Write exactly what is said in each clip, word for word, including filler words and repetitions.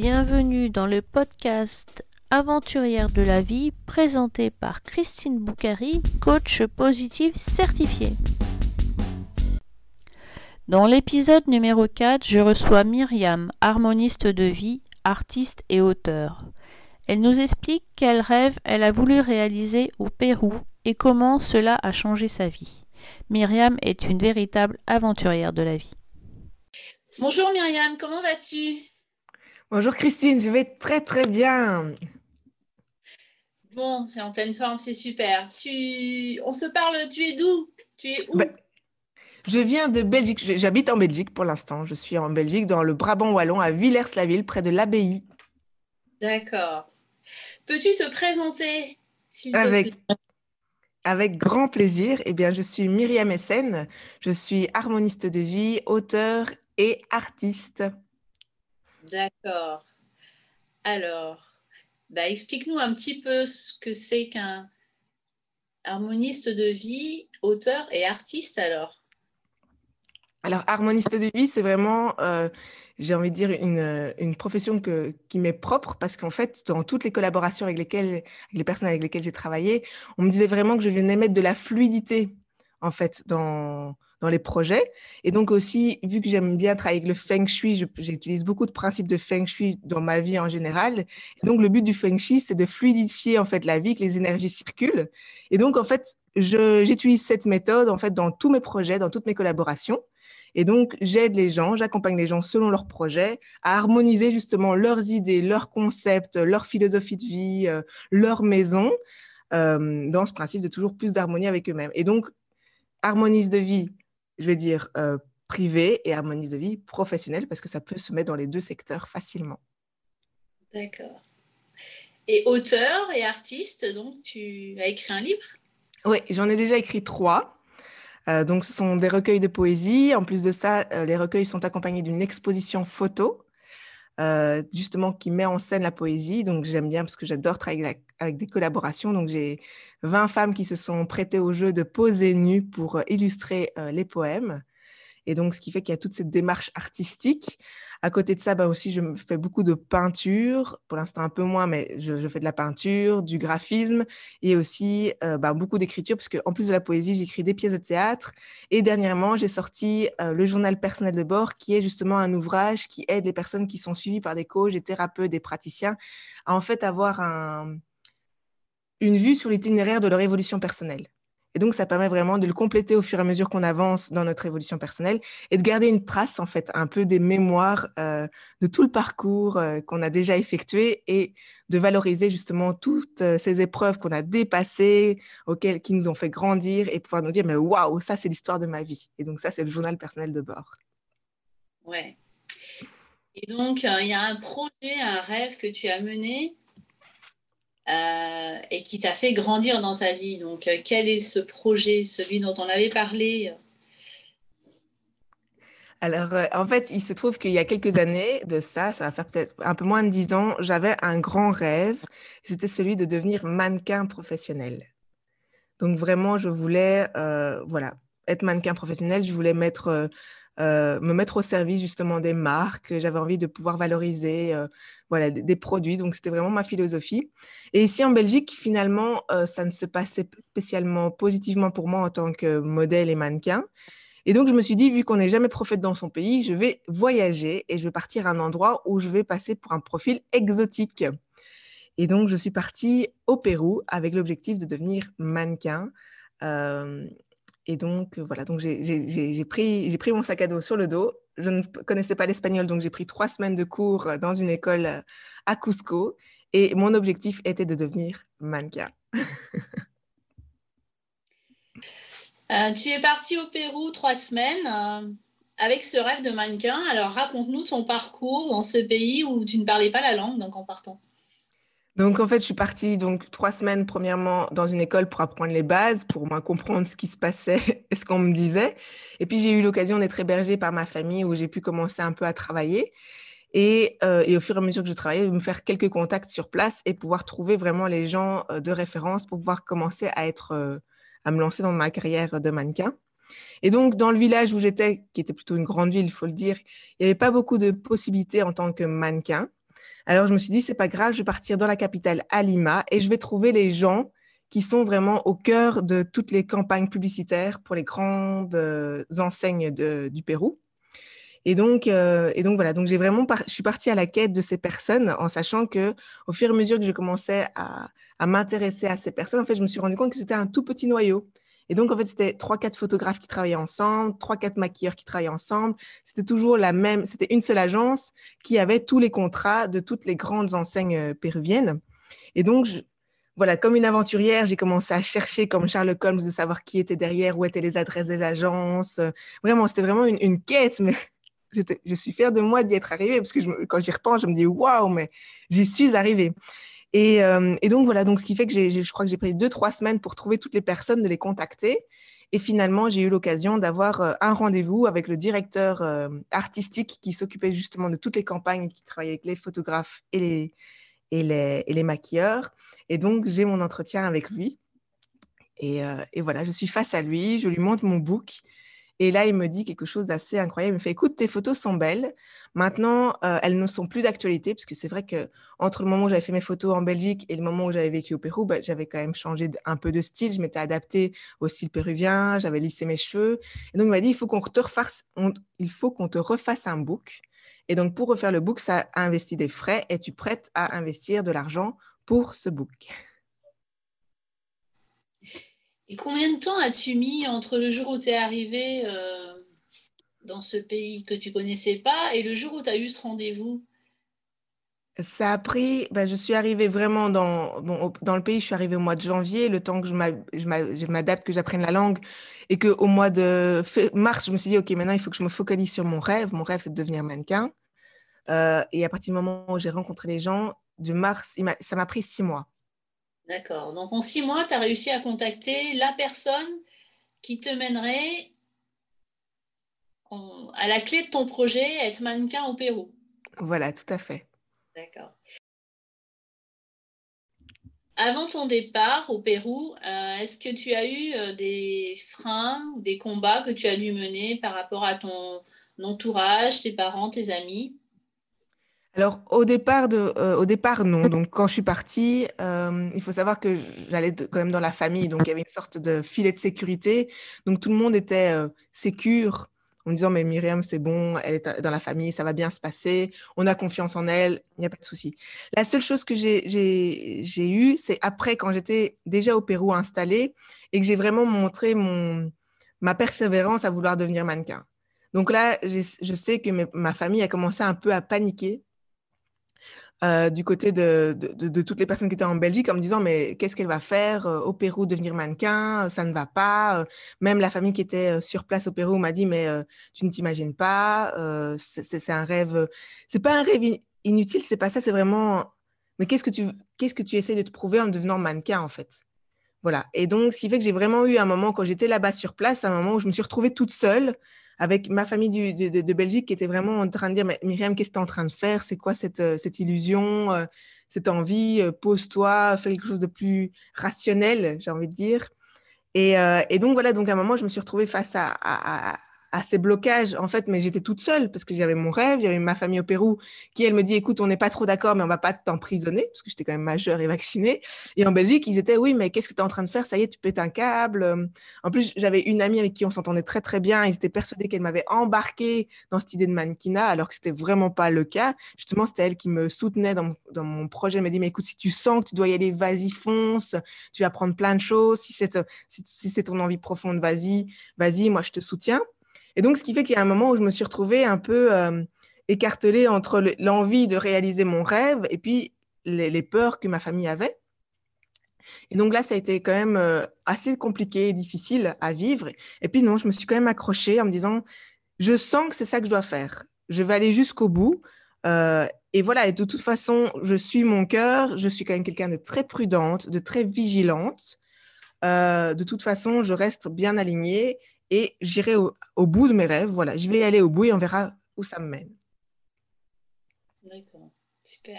Bienvenue dans le podcast Aventurière de la vie présenté par Christine Boukari, coach positive certifiée. Dans l'épisode numéro quatre, je reçois Myriam, harmoniste de vie, artiste et auteure. Elle nous explique quel rêve elle a voulu réaliser au Pérou et comment cela a changé sa vie. Myriam est une véritable aventurière de la vie. Bonjour Myriam, comment vas-tu ? Bonjour Christine, je vais très très bien. Bon, c'est en pleine forme, c'est super. Tu... On se parle, tu es d'où ? Tu es où ? Bah, je viens de Belgique, j'habite en Belgique pour l'instant. Je suis en Belgique dans le Brabant Wallon à Villers-la-Ville, près de l'abbaye. D'accord. Peux-tu te présenter, s'il te plaît ? Avec grand plaisir. Eh bien, je suis Myriam Essen, je suis harmoniste de vie, auteure et artiste. D'accord. Alors, bah, explique-nous un petit peu ce que c'est qu'un harmoniste de vie, auteur et artiste alors. Alors, harmoniste de vie, c'est vraiment... Euh, j'ai envie de dire, une, une profession que, qui m'est propre parce qu'en fait, dans toutes les collaborations avec, lesquelles, avec les personnes avec lesquelles j'ai travaillé, on me disait vraiment que je venais mettre de la fluidité, en fait, dans, dans les projets. Et donc aussi, vu que j'aime bien travailler avec le Feng Shui, je, j'utilise beaucoup de principes de Feng Shui dans ma vie en général. Et donc, le but du Feng Shui, c'est de fluidifier, en fait, la vie, que les énergies circulent. Et donc, en fait, je, j'utilise cette méthode, en fait, dans tous mes projets, dans toutes mes collaborations. Et donc, j'aide les gens, j'accompagne les gens selon leurs projets à harmoniser justement leurs idées, leurs concepts, leur philosophie de vie, euh, leur maison, euh, dans ce principe de toujours plus d'harmonie avec eux-mêmes. Et donc, harmoniste de vie, je vais dire euh, privée et harmoniste de vie professionnelle parce que ça peut se mettre dans les deux secteurs facilement. D'accord. Et auteur et artiste, donc tu as écrit un livre ? Oui, j'en ai déjà écrit trois. Euh, donc, ce sont des recueils de poésie. En plus de ça, euh, les recueils sont accompagnés d'une exposition photo, euh, justement, qui met en scène la poésie. Donc, j'aime bien parce que j'adore travailler avec, la, avec des collaborations. Donc, j'ai vingt femmes qui se sont prêtées au jeu de poser nues pour euh, illustrer euh, les poèmes. Et donc, ce qui fait qu'il y a toute cette démarche artistique. À côté de ça, bah, aussi, je fais beaucoup de peinture. Pour l'instant, un peu moins, mais je, je fais de la peinture, du graphisme et aussi euh, bah, beaucoup d'écriture parce qu'en plus de la poésie, j'écris des pièces de théâtre. Et dernièrement, j'ai sorti euh, le journal personnel de bord qui est justement un ouvrage qui aide les personnes qui sont suivies par des coachs, des thérapeutes, des praticiens à en fait avoir un, une vue sur l'itinéraire de leur évolution personnelle. Et donc, ça permet vraiment de le compléter au fur et à mesure qu'on avance dans notre évolution personnelle et de garder une trace, en fait, un peu des mémoires euh, de tout le parcours euh, qu'on a déjà effectué et de valoriser justement toutes euh, ces épreuves qu'on a dépassées, auxquelles, qui nous ont fait grandir et pouvoir nous dire « mais waouh, ça, c'est l'histoire de ma vie ». Et donc, ça, c'est le journal personnel de bord. Ouais. Et donc, il euh, y a un projet, un rêve que tu as mené Euh, et qui t'a fait grandir dans ta vie. Donc, euh, quel est ce projet, celui dont on avait parlé ? Alors, euh, en fait, il se trouve qu'il y a quelques années de ça, ça va faire peut-être un peu moins de dix ans, j'avais un grand rêve, c'était celui de devenir mannequin professionnel. Donc, vraiment, je voulais euh, voilà, être mannequin professionnel, je voulais mettre... Euh, Euh, me mettre au service justement des marques, j'avais envie de pouvoir valoriser euh, voilà, des, des produits, donc c'était vraiment ma philosophie. Et ici en Belgique, finalement, euh, ça ne se passait pas spécialement positivement pour moi en tant que modèle et mannequin. Et donc je me suis dit, vu qu'on n'est jamais prophète dans son pays, je vais voyager et je vais partir à un endroit où je vais passer pour un profil exotique. Et donc je suis partie au Pérou avec l'objectif de devenir mannequin. Euh, Et donc, voilà, donc j'ai, j'ai, j'ai, pris, j'ai pris mon sac à dos sur le dos. Je ne connaissais pas l'espagnol, donc j'ai pris trois semaines de cours dans une école à Cusco. Et mon objectif était de devenir mannequin. euh, tu es partie au Pérou trois semaines euh, avec ce rêve de mannequin. Alors, raconte-nous ton parcours dans ce pays où tu ne parlais pas la langue, donc en partant. Donc, en fait, je suis partie donc, trois semaines, premièrement, dans une école pour apprendre les bases, pour moi, comprendre ce qui se passait et ce qu'on me disait. Et puis, j'ai eu l'occasion d'être hébergée par ma famille où j'ai pu commencer un peu à travailler. Et, euh, et au fur et à mesure que je travaillais, de me faire quelques contacts sur place et pouvoir trouver vraiment les gens euh, de référence pour pouvoir commencer à, être, euh, à me lancer dans ma carrière de mannequin. Et donc, dans le village où j'étais, qui était plutôt une grande ville, il faut le dire, il n'y avait pas beaucoup de possibilités en tant que mannequin. Alors, je me suis dit, c'est pas grave, je vais partir dans la capitale à Lima et je vais trouver les gens qui sont vraiment au cœur de toutes les campagnes publicitaires pour les grandes euh, enseignes de, du Pérou. Et donc, euh, et donc voilà, donc j'ai vraiment par... je suis partie à la quête de ces personnes en sachant qu'au fur et à mesure que je commençais à, à m'intéresser à ces personnes, en fait, je me suis rendu compte que c'était un tout petit noyau. Et donc, en fait, c'était trois quatre photographes qui travaillaient ensemble, trois quatre maquilleurs qui travaillaient ensemble. C'était toujours la même, c'était une seule agence qui avait tous les contrats de toutes les grandes enseignes péruviennes. Et donc, je... voilà, comme une aventurière, j'ai commencé à chercher comme Sherlock Holmes de savoir qui était derrière, où étaient les adresses des agences. Vraiment, c'était vraiment une, une quête, mais... je suis fière de moi d'y être arrivée parce que je, quand j'y repense, je me dis waouh, mais j'y suis arrivée. Et, euh, et donc voilà, donc ce qui fait que j'ai, j'ai, je crois que j'ai pris deux trois semaines pour trouver toutes les personnes, de les contacter. Et finalement, j'ai eu l'occasion d'avoir un rendez-vous avec le directeur euh, artistique qui s'occupait justement de toutes les campagnes, qui travaillait avec les photographes et les, et les, et les maquilleurs. Et donc j'ai mon entretien avec lui. Et, euh, et voilà, je suis face à lui, je lui montre mon book. Et là, il me dit quelque chose d'assez incroyable. Il me fait « Écoute, tes photos sont belles. Maintenant, euh, elles ne sont plus d'actualité. » Parce que c'est vrai qu'entre le moment où j'avais fait mes photos en Belgique et le moment où j'avais vécu au Pérou, bah, j'avais quand même changé un peu de style. Je m'étais adaptée au style péruvien. J'avais lissé mes cheveux. Et donc, il m'a dit « Il faut qu'on te refasse, on, il faut qu'on te refasse un book. » Et donc, pour refaire le book, ça investit des frais et tu prêtes à investir de l'argent pour ce book. Et combien de temps as-tu mis entre le jour où tu es arrivée euh, dans ce pays que tu ne connaissais pas et le jour où tu as eu ce rendez-vous? Ça a pris... Ben, je suis arrivée vraiment dans, bon, dans le pays, je suis arrivée au mois de janvier, le temps que je m'adapte, que j'apprenne la langue et qu'au mois de mars, je me suis dit, OK, maintenant, il faut que je me focalise sur mon rêve. Mon rêve, c'est de devenir mannequin. Euh, et à partir du moment où j'ai rencontré les gens, de mars, il m'a, ça m'a pris six mois. D'accord. Donc, en six mois, tu as réussi à contacter la personne qui te mènerait en, à la clé de ton projet, à être mannequin au Pérou. Voilà, tout à fait. D'accord. Avant ton départ au Pérou, euh, est-ce que tu as eu des freins, des combats que tu as dû mener par rapport à ton entourage, tes parents, tes amis ? Alors, au départ, de, euh, au départ, non. Donc, quand je suis partie, euh, il faut savoir que j'allais de, quand même dans la famille. Donc, il y avait une sorte de filet de sécurité. Donc, tout le monde était euh, sécure en me disant « Mais Myriam, c'est bon, elle est dans la famille, ça va bien se passer. On a confiance en elle, il n'y a pas de souci. » La seule chose que j'ai, j'ai, j'ai eue, c'est après, quand j'étais déjà au Pérou installée et que j'ai vraiment montré mon, ma persévérance à vouloir devenir mannequin. Donc là, je sais que mes, ma famille a commencé un peu à paniquer. Euh, du côté de, de, de, de toutes les personnes qui étaient en Belgique en me disant mais qu'est-ce qu'elle va faire euh, au Pérou, devenir mannequin, euh, ça ne va pas. Euh, même la famille qui était euh, sur place au Pérou m'a dit mais euh, tu ne t'imagines pas, euh, c'est, c'est, c'est un rêve, c'est pas un rêve inutile, c'est pas ça, c'est vraiment mais qu'est-ce que tu, qu'est-ce que tu essaies de te prouver en devenant mannequin en fait. Voilà, et donc ce qui fait que j'ai vraiment eu un moment quand j'étais là-bas sur place, un moment où je me suis retrouvée toute seule avec ma famille du, de, de, de Belgique qui était vraiment en train de dire « Myriam, qu'est-ce que tu es en train de faire? C'est quoi cette, cette illusion, euh, cette envie? euh, Pose-toi, fais quelque chose de plus rationnel, j'ai envie de dire. » Et, euh, et donc, voilà, donc à un moment, je me suis retrouvée face à, à, à, à ces blocages, en fait, mais j'étais toute seule parce que j'avais mon rêve, j'avais ma famille au Pérou qui, elle me dit « Écoute, on n'est pas trop d'accord, mais on ne va pas t'emprisonner, parce que j'étais quand même majeure et vaccinée. » Et en Belgique, ils étaient « Oui, mais qu'est-ce que tu es en train de faire? Ça y est, tu pètes un câble. » En plus, j'avais une amie avec qui on s'entendait très, très bien. Ils étaient persuadés qu'elle m'avait embarquée dans cette idée de mannequinat, alors que ce n'était vraiment pas le cas. Justement, c'était elle qui me soutenait dans, dans mon projet. Elle m'a dit « Mais écoute, si tu sens que tu dois y aller, vas-y, fonce. Tu vas apprendre plein de choses. Si c'est, si, si c'est ton envie profonde, vas-y, vas-y, moi, je te soutiens. » Et donc, ce qui fait qu'il y a un moment où je me suis retrouvée un peu euh, écartelée entre le, l'envie de réaliser mon rêve et puis les, les peurs que ma famille avait. Et donc là, ça a été quand même euh, assez compliqué et difficile à vivre. Et puis non, je me suis quand même accrochée en me disant « Je sens que c'est ça que je dois faire. Je vais aller jusqu'au bout. Euh, » Et voilà, et de toute façon, je suis mon cœur. Je suis quand même quelqu'un de très prudente, de très vigilante. Euh, de toute façon, je reste bien alignée. Et j'irai au, au bout de mes rêves, voilà. Je vais y aller au bout et on verra où ça me mène. D'accord, super.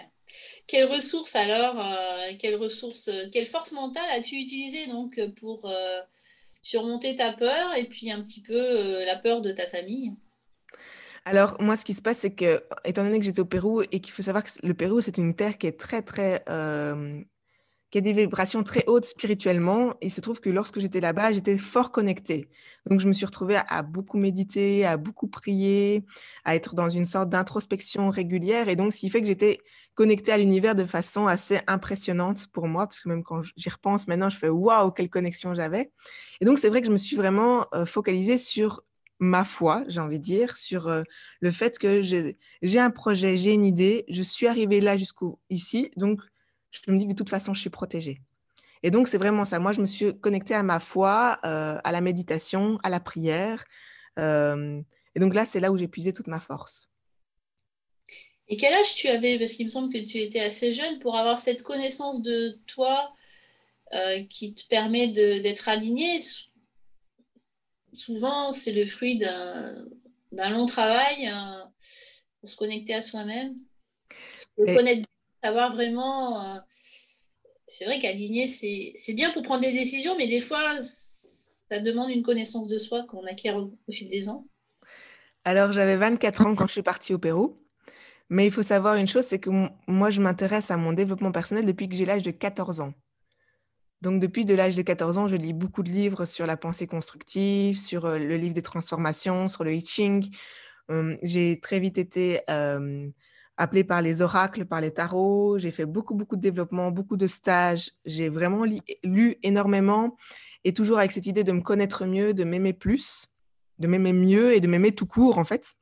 Quelles ressources alors, euh, quelles ressources, quelle force mentale as-tu utilisée donc pour euh, surmonter ta peur et puis un petit peu euh, la peur de ta famille ? Alors, moi, ce qui se passe, c'est que, étant donné que j'étais au Pérou, et qu'il faut savoir que le Pérou, c'est une terre qui est très, très... Euh, qui a des vibrations très hautes spirituellement. Il se trouve que lorsque j'étais là-bas, j'étais fort connectée. Donc, je me suis retrouvée à, à beaucoup méditer, à beaucoup prier, à être dans une sorte d'introspection régulière. Et donc, ce qui fait que j'étais connectée à l'univers de façon assez impressionnante pour moi, parce que même quand j'y repense maintenant, je fais « waouh, quelle connexion j'avais ». Et donc, c'est vrai que je me suis vraiment euh, focalisée sur ma foi, j'ai envie de dire, sur euh, le fait que j'ai, j'ai un projet, j'ai une idée, je suis arrivée là jusqu'ici, donc je me dis que de toute façon, je suis protégée. Et donc, c'est vraiment ça. Moi, je me suis connectée à ma foi, euh, à la méditation, à la prière. Euh, et donc là, c'est là où j'ai puisé toute ma force. Et quel âge tu avais ? Parce qu'il me semble que tu étais assez jeune pour avoir cette connaissance de toi euh, qui te permet de, d'être alignée. Souvent, c'est le fruit d'un, d'un long travail hein, pour se connecter à soi-même, se et... connaître. Savoir vraiment, euh, c'est vrai qu'aligner, c'est, c'est bien pour prendre des décisions, mais des fois, ça demande une connaissance de soi qu'on acquiert au, au fil des ans. Alors, j'avais vingt-quatre ans quand je suis partie au Pérou, mais il faut savoir une chose, c'est que m- moi, je m'intéresse à mon développement personnel depuis que j'ai l'âge de quatorze ans. Donc, depuis de l'âge de quatorze ans, je lis beaucoup de livres sur la pensée constructive, sur euh, le livre des transformations, sur le I Ching. Euh, j'ai très vite été... Euh, appelée par les oracles, par les tarots. J'ai fait beaucoup, beaucoup de développement, beaucoup de stages. J'ai vraiment li- lu énormément et toujours avec cette idée de me connaître mieux, de m'aimer plus, de m'aimer mieux et de m'aimer tout court, en fait.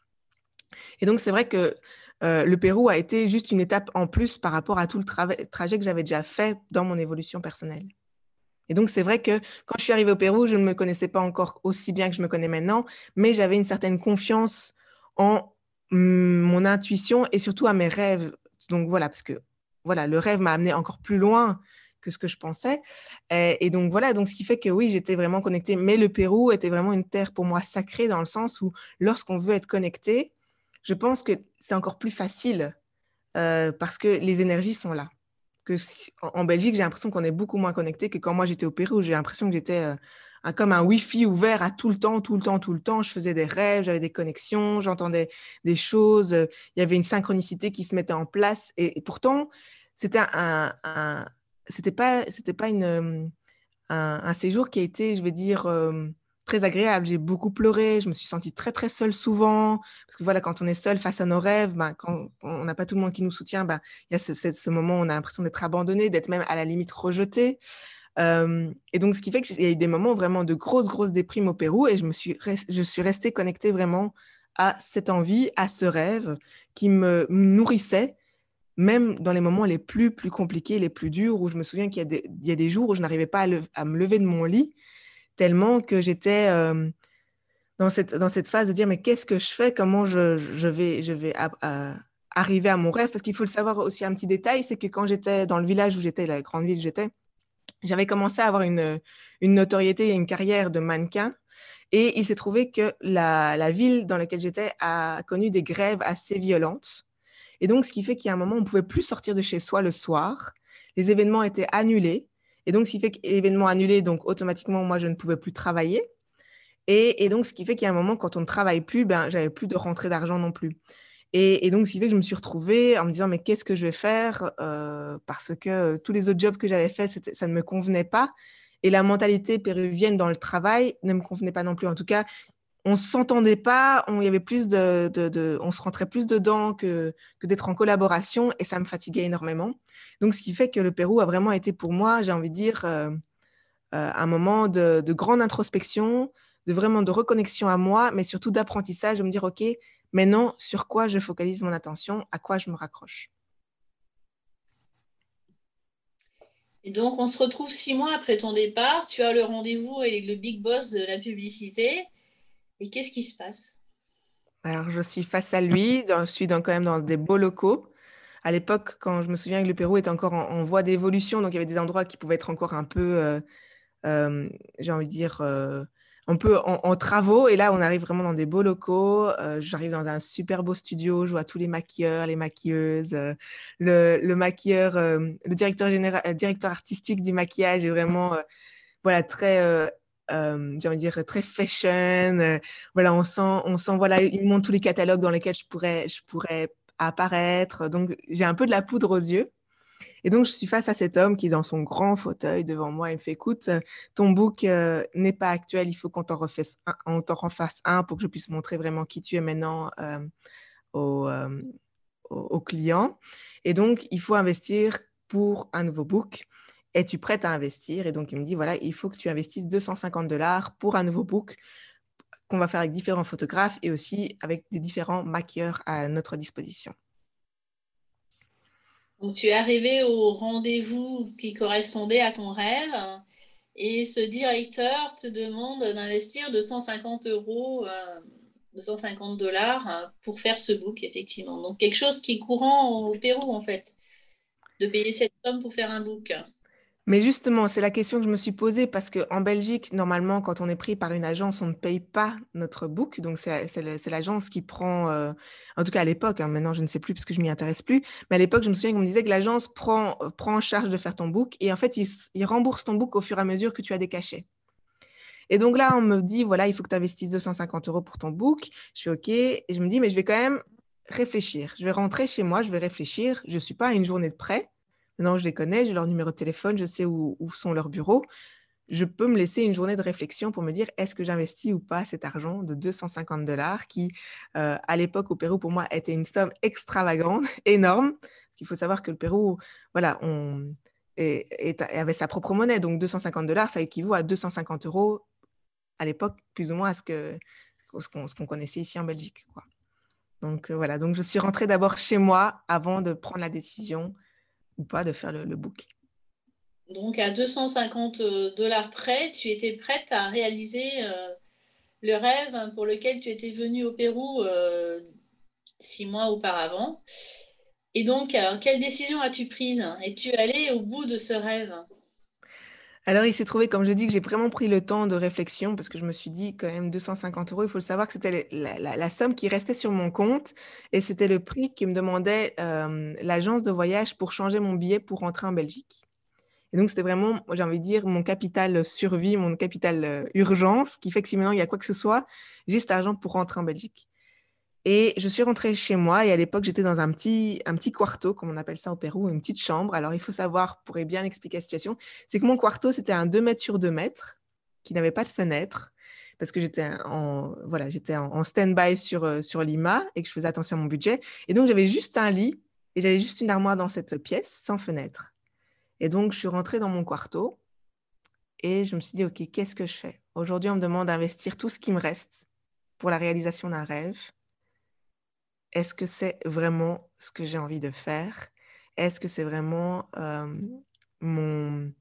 Et donc, c'est vrai que euh, le Pérou a été juste une étape en plus par rapport à tout le tra- trajet que j'avais déjà fait dans mon évolution personnelle. Et donc, c'est vrai que quand je suis arrivée au Pérou, je ne me connaissais pas encore aussi bien que je me connais maintenant, mais j'avais une certaine confiance en mon intuition et surtout à mes rêves. Donc voilà, parce que voilà, le rêve m'a amené encore plus loin que ce que je pensais. Et, et donc voilà, donc ce qui fait que oui, j'étais vraiment connectée. Mais le Pérou était vraiment une terre pour moi sacrée dans le sens où lorsqu'on veut être connecté, je pense que c'est encore plus facile euh, parce que les énergies sont là. Que si, en, en Belgique, j'ai l'impression qu'on est beaucoup moins connecté que quand moi j'étais au Pérou. J'ai l'impression que j'étais... Euh, comme un wifi ouvert à tout le temps, tout le temps, tout le temps. Je faisais des rêves, j'avais des connexions, j'entendais des choses. Il y avait une synchronicité qui se mettait en place. Et, et pourtant, c'était un, un, c'était pas, c'était pas une, un, un séjour qui a été, je vais dire, euh, très agréable. J'ai beaucoup pleuré, je me suis sentie très, très seule souvent. Parce que voilà, quand on est seul face à nos rêves, ben, quand on n'a pas tout le monde qui nous soutient, ben, il y a ce, ce, ce moment où on a l'impression d'être abandonné, d'être même à la limite rejeté. Euh, et donc, ce qui fait qu'il y a eu des moments vraiment de grosses, grosses déprimes au Pérou et je, me suis, re- je suis restée connectée vraiment à cette envie, à ce rêve qui me nourrissait, même dans les moments les plus, plus compliqués, les plus durs, où je me souviens qu'il y a des, il y a des jours où je n'arrivais pas à, le, à me lever de mon lit, tellement que j'étais euh, dans, cette, dans cette phase de dire « mais qu'est-ce que je fais ? Comment je, je vais, je vais à, à, arriver à mon rêve ?» Parce qu'il faut le savoir aussi, un petit détail, c'est que quand j'étais dans le village où j'étais, la grande ville où j'étais, j'avais commencé à avoir une, une notoriété et une carrière de mannequin et il s'est trouvé que la, la ville dans laquelle j'étais a connu des grèves assez violentes. Et donc, ce qui fait qu'il y a un moment, on ne pouvait plus sortir de chez soi le soir. Les événements étaient annulés. Et donc, ce qui fait que l'événement annulé, donc automatiquement, moi, je ne pouvais plus travailler. Et, et donc, ce qui fait qu'il y a un moment, quand on ne travaille plus, ben, je n'avais plus de rentrée d'argent non plus. Et, et donc, ce qui fait que je me suis retrouvée en me disant « mais qu'est-ce que je vais faire ?» euh, parce que tous les autres jobs que j'avais faits, ça ne me convenait pas. Et la mentalité péruvienne dans le travail ne me convenait pas non plus. En tout cas, on ne s'entendait pas, on, y avait plus de, de, de, on se rentrait plus dedans que, que d'être en collaboration et ça me fatiguait énormément. Donc, ce qui fait que le Pérou a vraiment été pour moi, j'ai envie de dire, euh, euh, un moment de, de grande introspection, de vraiment de reconnexion à moi, mais surtout d'apprentissage, de me dire « ok, maintenant, sur quoi je focalise mon attention, à quoi je me raccroche. » Et donc, on se retrouve six mois après ton départ. Tu as le rendez-vous avec le big boss de la publicité. Et qu'est-ce qui se passe ? Alors, je suis face à lui. Dans, je suis dans, quand même dans des beaux locaux. À l'époque, quand je me souviens que le Pérou était encore en, en voie d'évolution, donc il y avait des endroits qui pouvaient être encore un peu, euh, euh, j'ai envie de dire... Euh, un peu en, en travaux, et là, on arrive vraiment dans des beaux locaux. Euh, j'arrive dans un super beau studio, je vois tous les maquilleurs, les maquilleuses. Euh, le, le maquilleur, euh, le directeur, général, directeur artistique du maquillage est vraiment euh, voilà, très euh, Euh, j'ai envie de dire très fashion, euh, voilà, on sent, on sent, voilà, ils montrent tous les catalogues dans lesquels je pourrais, je pourrais apparaître, donc j'ai un peu de la poudre aux yeux, et donc je suis face à cet homme qui est dans son grand fauteuil devant moi, il me fait, écoute, ton book euh, n'est pas actuel, il faut qu'on t'en refasse un, on t'en refasse un pour que je puisse montrer vraiment qui tu es maintenant euh, aux, euh, aux clients, et donc il faut investir pour un nouveau book. Es-tu prête à investir? Et donc, il me dit, voilà, il faut que tu investisses deux cent cinquante dollars pour un nouveau book qu'on va faire avec différents photographes et aussi avec des différents maquilleurs à notre disposition. Donc, tu es arrivée au rendez-vous qui correspondait à ton rêve et ce directeur te demande d'investir deux cent cinquante euros, euh, deux cent cinquante dollars pour faire ce book, effectivement. Donc, quelque chose qui est courant au Pérou, en fait, de payer cette somme pour faire un book. Mais justement, c'est la question que je me suis posée parce qu'en Belgique, normalement, quand on est pris par une agence, on ne paye pas notre book. Donc, c'est l'agence qui prend, euh, en tout cas à l'époque, hein, maintenant je ne sais plus parce que je ne m'y intéresse plus, mais à l'époque, je me souviens qu'on me disait que l'agence prend, prend en charge de faire ton book et en fait, il, il rembourse ton book au fur et à mesure que tu as des cachets. Et donc là, on me dit, voilà, il faut que tu investisses deux cent cinquante euros pour ton book. Je suis OK. Et je me dis, mais je vais quand même réfléchir. Je vais rentrer chez moi, je vais réfléchir. Je ne suis pas à une journée de prêt. Maintenant, je les connais, j'ai leur numéro de téléphone, je sais où, où sont leurs bureaux. Je peux me laisser une journée de réflexion pour me dire est-ce que j'investis ou pas cet argent de deux cent cinquante dollars qui, euh, à l'époque, au Pérou, pour moi, était une somme extravagante, énorme. Parce qu'il faut savoir que le Pérou voilà, on est, est, avait sa propre monnaie. Donc, deux cent cinquante dollars, ça équivaut à deux cent cinquante euros à l'époque, plus ou moins à ce que, ce qu'on, ce qu'on connaissait ici en Belgique, quoi. Donc, euh, voilà. Donc, je suis rentrée d'abord chez moi avant de prendre la décision ou pas de faire le, le book. Donc, à deux cent cinquante dollars près, tu étais prête à réaliser euh, le rêve pour lequel tu étais venue au Pérou euh, six mois auparavant. Et donc, alors, quelle décision as-tu prise? Es-tu allée au bout de ce rêve? Alors, il s'est trouvé, comme je dis, que j'ai vraiment pris le temps de réflexion parce que je me suis dit quand même deux cent cinquante euros, il faut le savoir que c'était la, la, la somme qui restait sur mon compte et c'était le prix que me demandait euh, l'agence de voyage pour changer mon billet pour rentrer en Belgique. Et donc, c'était vraiment, j'ai envie de dire, mon capital survie, mon capital euh, urgence qui fait que si maintenant il y a quoi que ce soit, j'ai cet argent pour rentrer en Belgique. Et je suis rentrée chez moi et à l'époque, j'étais dans un petit, un petit quarto, comme on appelle ça au Pérou, une petite chambre. Alors, il faut savoir, pour bien expliquer la situation, c'est que mon quarto, c'était un deux mètres sur deux mètres qui n'avait pas de fenêtre parce que j'étais en, voilà, j'étais en, en stand-by sur, sur Lima et que je faisais attention à mon budget. Et donc, j'avais juste un lit et j'avais juste une armoire dans cette pièce sans fenêtre. Et donc, je suis rentrée dans mon quarto et je me suis dit, OK, qu'est-ce que je fais? Aujourd'hui, on me demande d'investir tout ce qui me reste pour la réalisation d'un rêve. Est-ce que c'est vraiment ce que j'ai envie de faire? Est-ce que c'est vraiment euh, mon...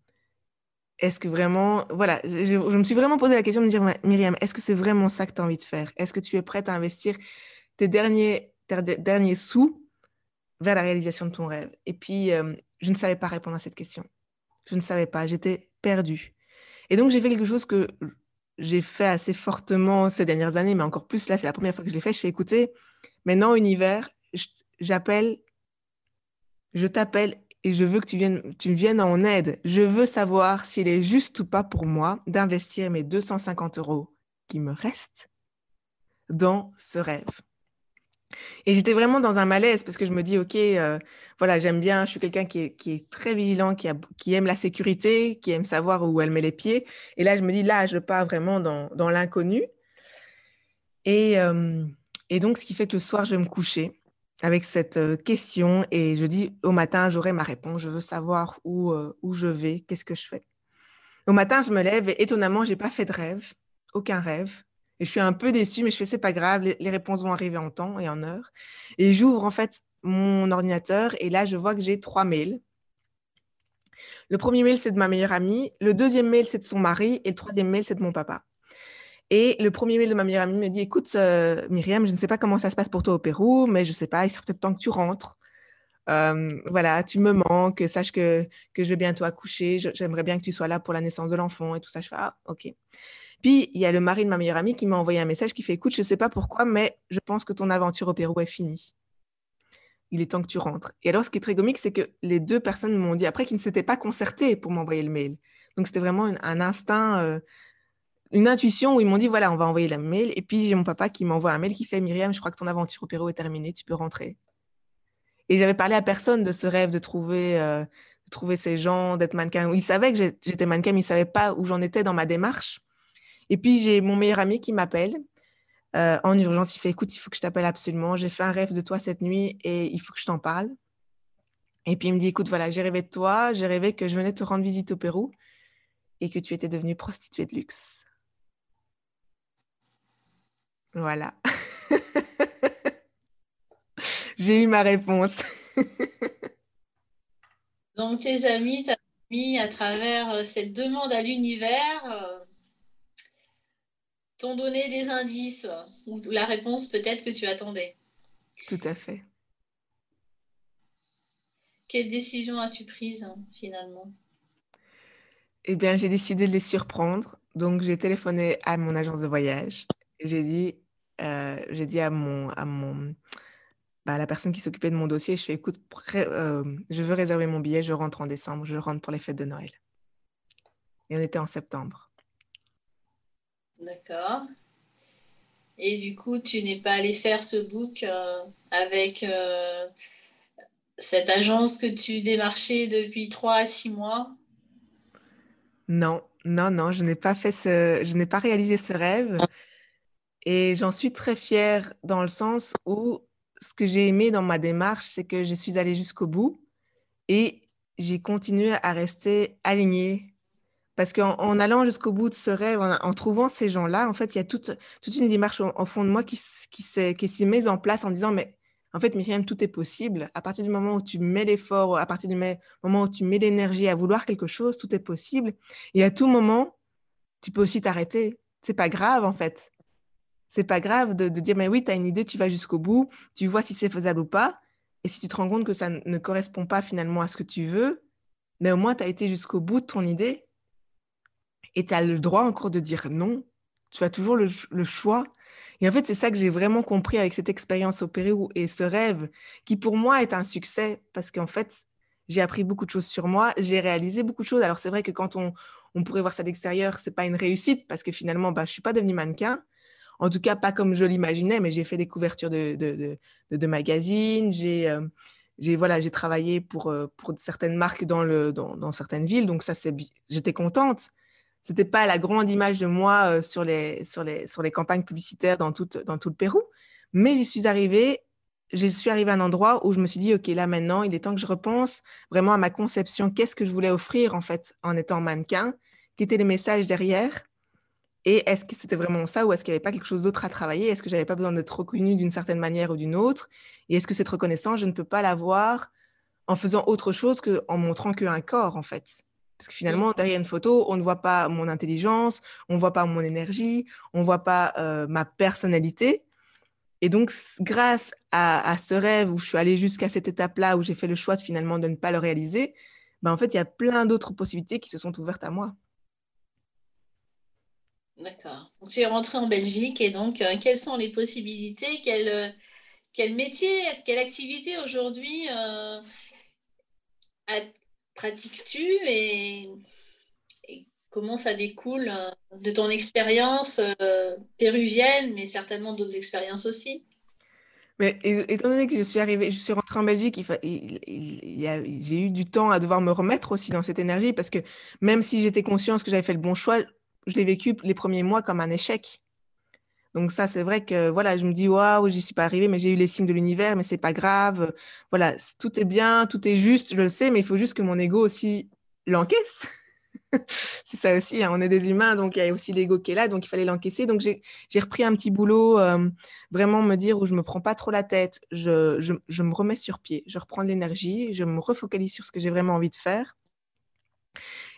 Est-ce que vraiment... Voilà, je, je me suis vraiment posé la question de me dire, Myriam, est-ce que c'est vraiment ça que tu as envie de faire? Est-ce que tu es prête à investir tes derniers, tes derniers sous vers la réalisation de ton rêve? Et puis, euh, je ne savais pas répondre à cette question. Je ne savais pas, j'étais perdue. Et donc, j'ai fait quelque chose que j'ai fait assez fortement ces dernières années, mais encore plus là, c'est la première fois que je l'ai fait. Je fais écouter... Maintenant, univers, j'appelle, je t'appelle et je veux que tu viennes, tu viennes en aide. Je veux savoir s'il est juste ou pas pour moi d'investir mes deux cent cinquante euros qui me restent dans ce rêve. Et j'étais vraiment dans un malaise parce que je me dis, OK, euh, voilà, j'aime bien, je suis quelqu'un qui est, qui est très vigilant, qui, a, qui aime la sécurité, qui aime savoir où elle met les pieds. Et là, je me dis, là, je pars vraiment dans, dans l'inconnu. Et... Euh, Et donc, ce qui fait que le soir, je vais me coucher avec cette question et je dis au matin, j'aurai ma réponse. Je veux savoir où, euh, où je vais, qu'est-ce que je fais. Au matin, je me lève et étonnamment, je n'ai pas fait de rêve, aucun rêve. Et je suis un peu déçue, mais je fais, c'est pas grave, les, les réponses vont arriver en temps et en heure. Et j'ouvre en fait mon ordinateur et là, je vois que j'ai trois mails. Le premier mail, c'est de ma meilleure amie. Le deuxième mail, c'est de son mari. Et le troisième mail, c'est de mon papa. Et le premier mail de ma meilleure amie me dit, écoute, euh, Myriam, je ne sais pas comment ça se passe pour toi au Pérou, mais je ne sais pas, il serait peut-être temps que tu rentres. Euh, voilà, tu me manques, sache que, que je vais bientôt accoucher, je, j'aimerais bien que tu sois là pour la naissance de l'enfant et tout ça. Je fais, ah, OK. Puis, il y a le mari de ma meilleure amie qui m'a envoyé un message qui fait, écoute, je ne sais pas pourquoi, mais je pense que ton aventure au Pérou est finie. Il est temps que tu rentres. Et alors, ce qui est très comique, c'est que les deux personnes m'ont dit après qu'ils ne s'étaient pas concertées pour m'envoyer le mail. Donc, c'était vraiment une, un instinct... Euh, une intuition où ils m'ont dit, voilà, on va envoyer la mail. Et puis, j'ai mon papa qui m'envoie un mail qui fait, Myriam, je crois que ton aventure au Pérou est terminée, tu peux rentrer. Et j'avais parlé à personne de ce rêve de trouver, euh, de trouver ces gens, d'être mannequin. Ils savaient que j'étais mannequin, mais ils ne savaient pas où j'en étais dans ma démarche. Et puis, j'ai mon meilleur ami qui m'appelle euh, en urgence. Il fait, écoute, il faut que je t'appelle absolument. J'ai fait un rêve de toi cette nuit et il faut que je t'en parle. Et puis, il me dit, écoute, voilà, j'ai rêvé de toi. J'ai rêvé que je venais te rendre visite au Pérou et que tu étais devenue prostituée de luxe. Voilà. J'ai eu ma réponse. Donc, tes amis, t'as mis à travers cette demande à l'univers, euh, t'ont donné des indices ou la réponse peut-être que tu attendais. Tout à fait. Quelle décision as-tu prise hein, finalement? Eh bien, j'ai décidé de les surprendre. Donc, j'ai téléphoné à mon agence de voyage. J'ai dit... Euh, j'ai dit à, mon, à mon, bah, la personne qui s'occupait de mon dossier, je fais, écoute, pré- euh, je veux réserver mon billet, je rentre en décembre, je rentre pour les fêtes de Noël. Et on était en septembre. D'accord. Et du coup, tu n'es pas allée faire ce book euh, avec euh, cette agence que tu démarchais depuis trois à six mois? Non, non, non, je n'ai pas fait ce, je n'ai pas réalisé ce rêve. Et j'en suis très fière dans le sens où ce que j'ai aimé dans ma démarche, c'est que je suis allée jusqu'au bout et j'ai continué à rester alignée. Parce qu'en en allant jusqu'au bout de ce rêve, en, en trouvant ces gens-là, en fait, il y a toute, toute une démarche au, au fond de moi qui, qui, s'est, qui s'est mise en place en disant, mais en fait, Myriam, tout est possible. À partir du moment où tu mets l'effort, à partir du moment où tu mets l'énergie à vouloir quelque chose, tout est possible. Et à tout moment, tu peux aussi t'arrêter. C'est pas grave, en fait. C'est pas grave de, de dire, mais oui, tu as une idée, tu vas jusqu'au bout, tu vois si c'est faisable ou pas. Et si tu te rends compte que ça ne correspond pas finalement à ce que tu veux, mais au moins, tu as été jusqu'au bout de ton idée. Et tu as le droit encore de dire non. Tu as toujours le, le choix. Et en fait, c'est ça que j'ai vraiment compris avec cette expérience au Pérou et ce rêve, qui pour moi est un succès, parce qu'en fait, j'ai appris beaucoup de choses sur moi, j'ai réalisé beaucoup de choses. Alors, c'est vrai que quand on, on pourrait voir ça d'extérieur, c'est pas une réussite, parce que finalement, bah, je suis pas devenue mannequin. En tout cas, pas comme je l'imaginais, mais j'ai fait des couvertures de, de, de, de, de magazines. J'ai, euh, j'ai, voilà, j'ai travaillé pour, euh, pour certaines marques dans, le, dans, dans certaines villes. Donc, ça, c'est, j'étais contente. Ce n'était pas la grande image de moi euh, sur, les, sur, les, sur les campagnes publicitaires dans tout, dans tout le Pérou. Mais j'y suis arrivée. Je suis arrivée à un endroit où je me suis dit, OK, là, maintenant, il est temps que je repense vraiment à ma conception. Qu'est-ce que je voulais offrir, en fait, en étant mannequin? Quels étaient les messages derrière? Et est-ce que c'était vraiment ça ou est-ce qu'il n'y avait pas quelque chose d'autre à travailler? Est-ce que je n'avais pas besoin d'être reconnue d'une certaine manière ou d'une autre? Et est-ce que cette reconnaissance, je ne peux pas l'avoir en faisant autre chose qu'en montrant qu'un corps, en fait? Parce que finalement, derrière une photo, on ne voit pas mon intelligence, on ne voit pas mon énergie, on ne voit pas euh, ma personnalité. Et donc, grâce à, à ce rêve où je suis allée jusqu'à cette étape-là, où j'ai fait le choix de, finalement de ne pas le réaliser, ben, en fait, il y a plein d'autres possibilités qui se sont ouvertes à moi. D'accord. Donc, tu es rentrée en Belgique et donc, euh, quelles sont les possibilités? Quel, euh, quel métier, quelle activité aujourd'hui euh, at- pratiques-tu et, et comment ça découle euh, de ton expérience euh, péruvienne, mais certainement d'autres expériences aussi? Mais étant donné que je suis arrivée, je suis rentrée en Belgique, il fa... il, il, il y a, j'ai eu du temps à devoir me remettre aussi dans cette énergie parce que même si j'étais consciente que j'avais fait le bon choix, je l'ai vécu les premiers mois comme un échec. Donc ça, c'est vrai que voilà, je me dis, waouh, j'y suis pas arrivée, mais j'ai eu les signes de l'univers, mais c'est pas grave. Voilà, tout est bien, tout est juste, je le sais, mais il faut juste que mon ego aussi l'encaisse. C'est ça aussi, hein, on est des humains, donc il y a aussi l'ego qui est là, donc il fallait l'encaisser. Donc j'ai, j'ai repris un petit boulot, euh, vraiment me dire où je me prends pas trop la tête, je, je, je me remets sur pied, je reprends de l'énergie, je me refocalise sur ce que j'ai vraiment envie de faire.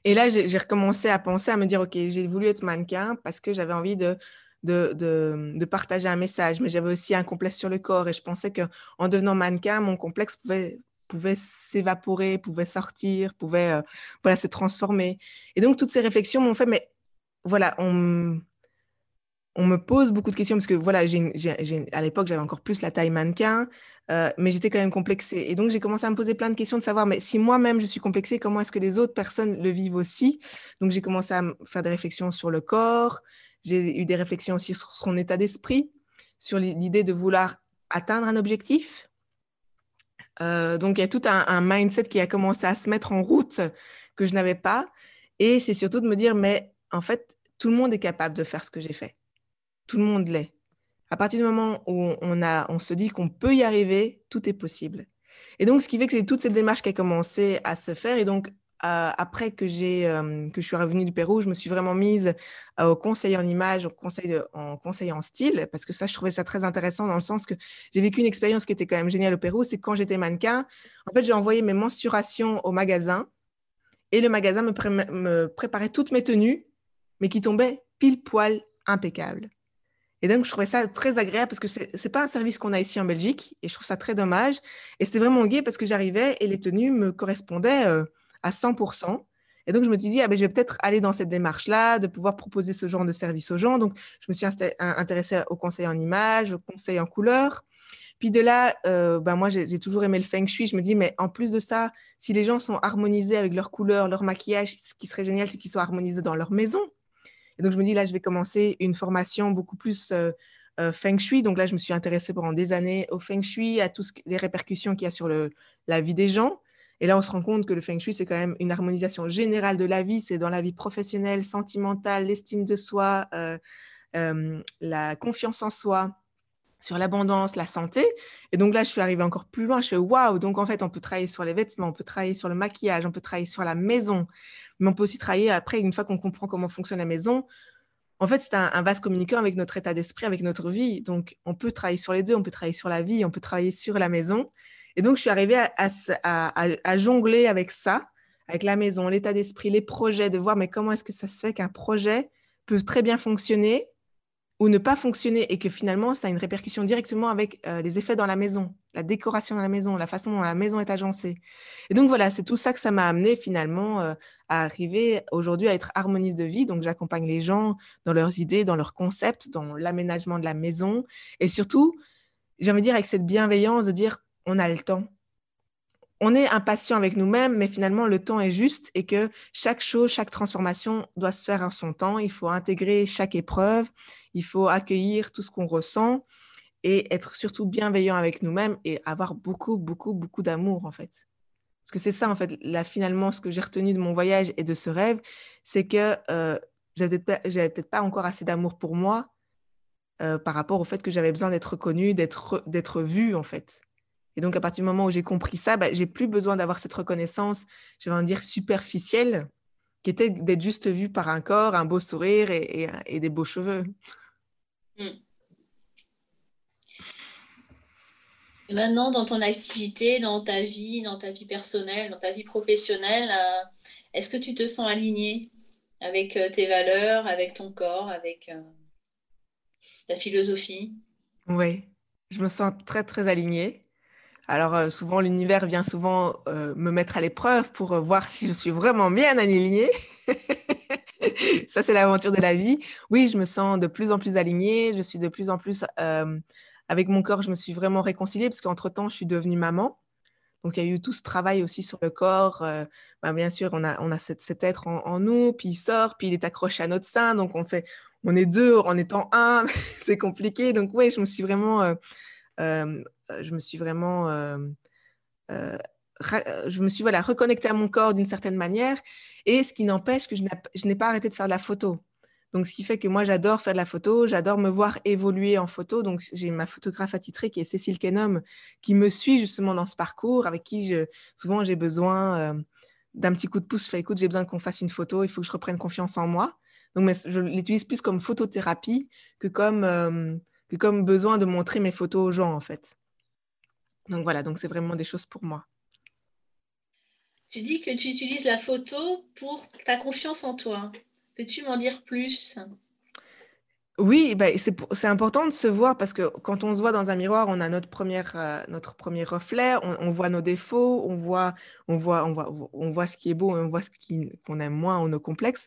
Et là, j'ai, j'ai recommencé à penser, à me dire, OK, j'ai voulu être mannequin parce que j'avais envie de, de, de, de partager un message, mais j'avais aussi un complexe sur le corps et je pensais qu'en devenant mannequin, mon complexe pouvait, pouvait s'évaporer, pouvait sortir, pouvait euh, voilà, se transformer. Et donc, toutes ces réflexions m'ont fait, mais voilà, on, on me pose beaucoup de questions parce que voilà, j'ai une, j'ai, j'ai, à l'époque, j'avais encore plus la taille mannequin, euh, mais j'étais quand même complexée. Et donc, j'ai commencé à me poser plein de questions de savoir, mais si moi-même, je suis complexée, comment est-ce que les autres personnes le vivent aussi? Donc, j'ai commencé à faire des réflexions sur le corps. J'ai eu des réflexions aussi sur son état d'esprit, sur l'idée de vouloir atteindre un objectif. Euh, donc, il y a tout un, un mindset qui a commencé à se mettre en route que je n'avais pas. Et c'est surtout de me dire, mais en fait, tout le monde est capable de faire ce que j'ai fait. Tout le monde l'est. À partir du moment où on, a, on se dit qu'on peut y arriver, tout est possible. Et donc, ce qui fait que c'est toute cette démarche qui a commencé à se faire. Et donc, euh, après que, j'ai, euh, que je suis revenue du Pérou, je me suis vraiment mise euh, au conseil en images, au conseil, de, en, conseil en style, parce que ça, je trouvais ça très intéressant dans le sens que j'ai vécu une expérience qui était quand même géniale au Pérou, c'est que quand j'étais mannequin, en fait, j'ai envoyé mes mensurations au magasin et le magasin me, pré- me préparait toutes mes tenues, mais qui tombaient pile poil impeccable. Et donc, je trouvais ça très agréable parce que ce n'est pas un service qu'on a ici en Belgique et je trouve ça très dommage. Et c'était vraiment gai parce que j'arrivais et les tenues me correspondaient euh, à cent pour cent. Et donc, je me suis dit, ah, ben, je vais peut-être aller dans cette démarche-là, de pouvoir proposer ce genre de service aux gens. Donc, je me suis insta- intéressée au conseil en images, au conseil en couleurs. Puis de là, euh, ben, moi, j'ai, j'ai toujours aimé le Feng Shui. Je me dis, mais en plus de ça, si les gens sont harmonisés avec leurs couleurs, leur maquillage, ce qui serait génial, c'est qu'ils soient harmonisés dans leur maison. Et donc, je me dis, là, je vais commencer une formation beaucoup plus euh, euh, Feng Shui. Donc là, je me suis intéressée pendant des années au Feng Shui, à toutes les répercussions qu'il y a sur le, la vie des gens. Et là, on se rend compte que le Feng Shui, c'est quand même une harmonisation générale de la vie. C'est dans la vie professionnelle, sentimentale, l'estime de soi, euh, euh, la confiance en soi, sur l'abondance, la santé. Et donc là, je suis arrivée encore plus loin. Je fais « waouh ». Donc en fait, on peut travailler sur les vêtements, on peut travailler sur le maquillage, on peut travailler sur la maison. Mais on peut aussi travailler après, une fois qu'on comprend comment fonctionne la maison. En fait, c'est un, un vaste communicant avec notre état d'esprit, avec notre vie. Donc, on peut travailler sur les deux, on peut travailler sur la vie, on peut travailler sur la maison. Et donc, je suis arrivée à, à, à, à jongler avec ça, avec la maison, l'état d'esprit, les projets, de voir mais comment est-ce que ça se fait qu'un projet peut très bien fonctionner ou ne pas fonctionner et que finalement, ça a une répercussion directement avec euh, les effets dans la maison, la décoration dans la maison, la façon dont la maison est agencée. Et donc voilà, c'est tout ça que ça m'a amené finalement euh, à arriver aujourd'hui à être harmoniste de vie. Donc j'accompagne les gens dans leurs idées, dans leurs concepts, dans l'aménagement de la maison. Et surtout, j'ai envie de dire avec cette bienveillance de dire on a le temps. On est impatient avec nous-mêmes, mais finalement, le temps est juste et que chaque chose, chaque transformation doit se faire en son temps. Il faut intégrer chaque épreuve, il faut accueillir tout ce qu'on ressent et être surtout bienveillant avec nous-mêmes et avoir beaucoup, beaucoup, beaucoup d'amour, en fait. Parce que c'est ça, en fait, là, finalement, ce que j'ai retenu de mon voyage et de ce rêve, c'est que euh, je n'avais peut-être pas, j'avais peut-être pas encore assez d'amour pour moi euh, par rapport au fait que j'avais besoin d'être reconnue, d'être, d'être vue, en fait. Et donc, à partir du moment où j'ai compris ça, bah, je n'ai plus besoin d'avoir cette reconnaissance, je vais en dire superficielle, qui était d'être juste vue par un corps, un beau sourire et, et, et des beaux cheveux. Mmh. Et maintenant, dans ton activité, dans ta vie, dans ta vie personnelle, dans ta vie professionnelle, euh, est-ce que tu te sens alignée avec euh, tes valeurs, avec ton corps, avec euh, ta philosophie? Oui, je me sens très, très alignée. Alors souvent, l'univers vient souvent euh, me mettre à l'épreuve pour euh, voir si je suis vraiment bien alignée. Ça, c'est l'aventure de la vie. Oui, je me sens de plus en plus alignée. Je suis de plus en plus... Euh, avec mon corps, je me suis vraiment réconciliée parce qu'entre-temps, je suis devenue maman. Donc, il y a eu tout ce travail aussi sur le corps. Euh, bah, bien sûr, on a, on a cet, cet être en, en nous, puis il sort, puis il est accroché à notre sein. Donc, on, fait, on est deux en étant un. C'est compliqué. Donc, oui, je me suis vraiment... Euh, euh, je me suis vraiment euh, euh, je me suis voilà, reconnectée à mon corps d'une certaine manière et ce qui n'empêche que je n'ai, je n'ai pas arrêté de faire de la photo. Donc, ce qui fait que moi, j'adore faire de la photo, j'adore me voir évoluer en photo. Donc, j'ai ma photographe attitrée qui est Cécile Kenom qui me suit justement dans ce parcours, avec qui je, souvent j'ai besoin euh, d'un petit coup de pouce. Je fais, écoute, j'ai besoin qu'on fasse une photo, il faut que je reprenne confiance en moi. Donc, mais je l'utilise plus comme photothérapie que comme, euh, que comme besoin de montrer mes photos aux gens, en fait. Donc voilà, donc c'est vraiment des choses pour moi. Tu dis que tu utilises la photo pour ta confiance en toi. Peux-tu m'en dire plus? Oui, ben c'est, c'est important de se voir parce que quand on se voit dans un miroir, on a notre, première, euh, notre premier reflet, on, on voit nos défauts, on voit, on, voit, on, voit, on voit ce qui est beau, on voit ce qui, qu'on aime moins, on nos complexes.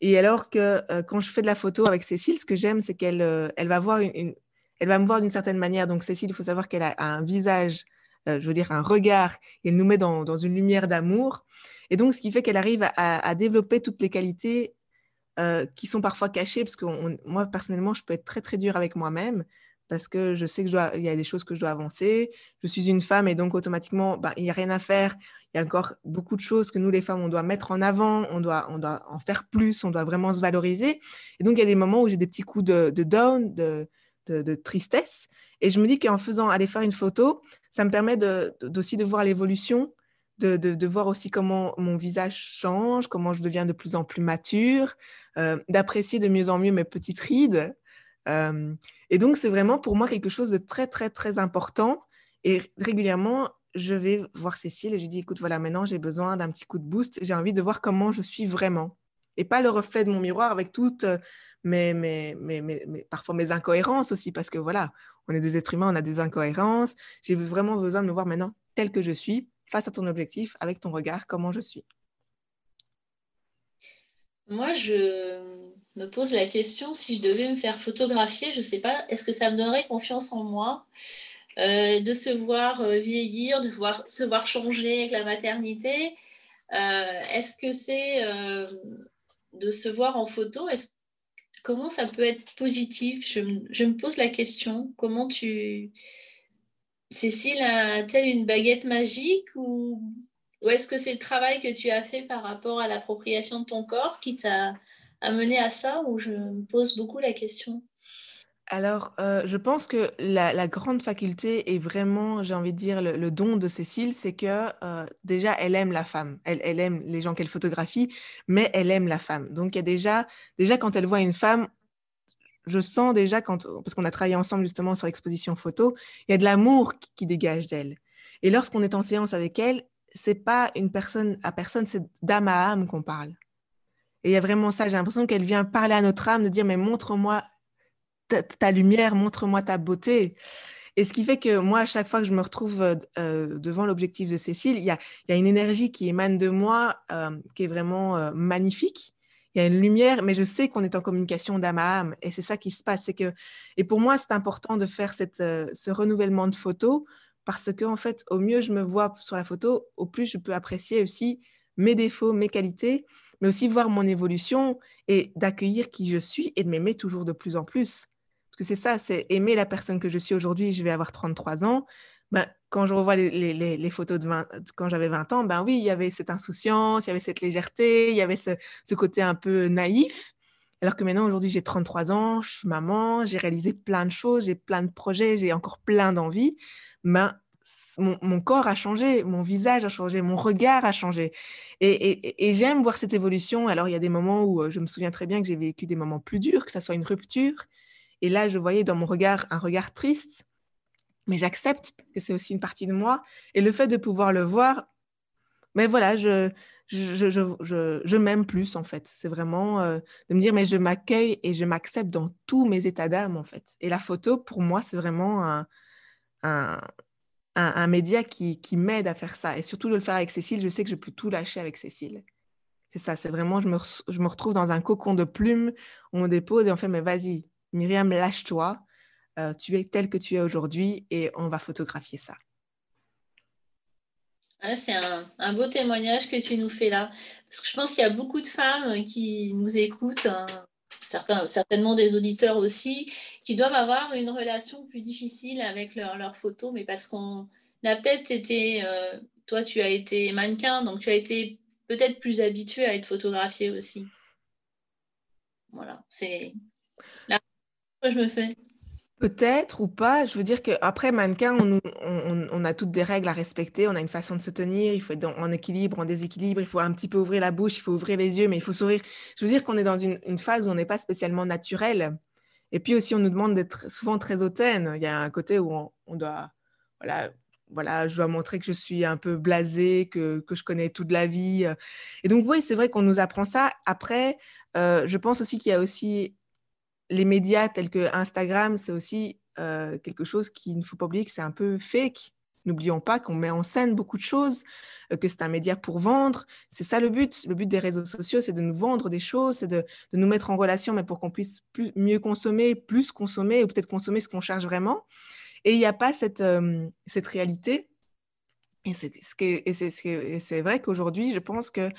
Et alors que euh, quand je fais de la photo avec Cécile, ce que j'aime, c'est qu'elle euh, elle va voir une, une, elle va me voir d'une certaine manière. Donc Cécile, il faut savoir qu'elle a un visage, euh, je veux dire un regard, et elle nous met dans, dans une lumière d'amour. Et donc, ce qui fait qu'elle arrive à, à, à développer toutes les qualités euh, qui sont parfois cachées, parce que on, on, moi, personnellement, je peux être très, très dure avec moi-même, parce que je sais qu'il y a des choses que je dois avancer. Je suis une femme et donc, automatiquement, ben, il n'y a rien à faire. Il y a encore beaucoup de choses que nous, les femmes, on doit mettre en avant, on doit, on doit en faire plus, on doit vraiment se valoriser. Et donc, il y a des moments où j'ai des petits coups de, de down, de, de, de tristesse. Et je me dis qu'en faisant, aller faire une photo, ça me permet de, de, aussi de voir l'évolution, De, de, de voir aussi comment mon visage change, comment je deviens de plus en plus mature, euh, d'apprécier de mieux en mieux mes petites rides. Euh, et donc, c'est vraiment pour moi quelque chose de très, très, très important. Et régulièrement, je vais voir Cécile et je lui dis, écoute, voilà, maintenant, j'ai besoin d'un petit coup de boost. J'ai envie de voir comment je suis vraiment. Et pas le reflet de mon miroir avec toutes mes, mes, mes, mes, mes parfois mes incohérences aussi, parce que voilà, on est des êtres humains, on a des incohérences. J'ai vraiment besoin de me voir maintenant telle que je suis, face à ton objectif, avec ton regard, comment je suis? Moi, je me pose la question, si je devais me faire photographier, je ne sais pas, est-ce que ça me donnerait confiance en moi euh, de se voir vieillir, de voir, se voir changer avec la maternité? euh, Est-ce que c'est euh, de se voir en photo? Est-ce, comment ça peut être positif? je, je me pose la question, comment tu... Cécile, a-t-elle une baguette magique ou, ou est-ce que c'est le travail que tu as fait par rapport à l'appropriation de ton corps qui t'a amené à ça, ou je me pose beaucoup la question? Alors, euh, je pense que la, la grande faculté est vraiment, j'ai envie de dire, le, le don de Cécile, c'est que euh, déjà, elle aime la femme, elle, elle aime les gens qu'elle photographie, mais elle aime la femme. Donc, il y a déjà, déjà quand elle voit une femme, je sens déjà, quand, parce qu'on a travaillé ensemble justement sur l'exposition photo, il y a de l'amour qui, qui dégage d'elle. Et lorsqu'on est en séance avec elle, c'est pas une personne à personne, c'est d'âme à âme qu'on parle. Et il y a vraiment ça, j'ai l'impression qu'elle vient parler à notre âme, de dire mais montre-moi ta, ta lumière, montre-moi ta beauté. Et ce qui fait que moi, à chaque fois que je me retrouve euh, devant l'objectif de Cécile, il y a, il y a une énergie qui émane de moi euh, qui est vraiment euh, magnifique. Il y a une lumière, mais je sais qu'on est en communication d'âme à âme, et c'est ça qui se passe. C'est que, et pour moi, c'est important de faire cette, euh, ce renouvellement de photos, parce que en fait, au mieux je me vois sur la photo, au plus je peux apprécier aussi mes défauts, mes qualités, mais aussi voir mon évolution et d'accueillir qui je suis et de m'aimer toujours de plus en plus. Parce que c'est ça, c'est aimer la personne que je suis aujourd'hui. Je vais avoir trente-trois ans. Ben, quand je revois les, les, les, les photos de vingt, quand j'avais vingt ans, ben oui, il y avait cette insouciance, il y avait cette légèreté, il y avait ce, ce côté un peu naïf. Alors que maintenant, aujourd'hui, j'ai trente-trois ans, je suis maman, j'ai réalisé plein de choses, j'ai plein de projets, j'ai encore plein d'envies. Ben, mon, mon corps a changé, mon visage a changé, mon regard a changé. Et, et, et j'aime voir cette évolution. Alors, il y a des moments où je me souviens très bien que j'ai vécu des moments plus durs, que ça soit une rupture. Et là, je voyais dans mon regard un regard triste. Mais j'accepte, parce que c'est aussi une partie de moi. Et le fait de pouvoir le voir, mais voilà, je, je, je, je, je m'aime plus, en fait. C'est vraiment euh, de me dire, mais je m'accueille et je m'accepte dans tous mes états d'âme, en fait. Et la photo, pour moi, c'est vraiment un, un, un, un média qui, qui m'aide à faire ça. Et surtout de le faire avec Cécile, je sais que je peux tout lâcher avec Cécile. C'est ça, c'est vraiment, je me, re- je me retrouve dans un cocon de plumes, on me dépose et on fait, mais vas-y, Myriam, lâche-toi. Euh, tu es tel que tu es aujourd'hui et on va photographier ça. Ah, c'est un, un beau témoignage que tu nous fais là. Parce que je pense qu'il y a beaucoup de femmes qui nous écoutent, hein, certains, certainement des auditeurs aussi, qui doivent avoir une relation plus difficile avec leurs leur photos, mais parce qu'on a peut-être été... Euh, toi, tu as été mannequin, donc tu as été peut-être plus habituée à être photographiée aussi. Voilà, c'est la réflexion que je me fais. Peut-être ou pas, je veux dire qu'après mannequin, on, on, on a toutes des règles à respecter, on a une façon de se tenir, il faut être dans, en équilibre, en déséquilibre, il faut un petit peu ouvrir la bouche, il faut ouvrir les yeux, mais il faut sourire. Je veux dire qu'on est dans une, une phase où on n'est pas spécialement naturel. Et puis aussi, on nous demande d'être souvent très hautaine. Il y a un côté où on, on doit, voilà, voilà, je dois montrer que je suis un peu blasée, que, que je connais toute la vie. Et donc oui, c'est vrai qu'on nous apprend ça. Après, euh, je pense aussi qu'il y a aussi... les médias tels que Instagram, c'est aussi euh, quelque chose qu'il ne faut pas oublier que c'est un peu fake. N'oublions pas qu'on met en scène beaucoup de choses, que c'est un média pour vendre. C'est ça le but. Le but des réseaux sociaux, c'est de nous vendre des choses, c'est de, de nous mettre en relation, mais pour qu'on puisse plus, mieux consommer, plus consommer, ou peut-être consommer ce qu'on cherche vraiment. Et il n'y a pas cette, euh, cette réalité. Et c'est ce qui, et c'est, et c'est vrai qu'aujourd'hui, je pense que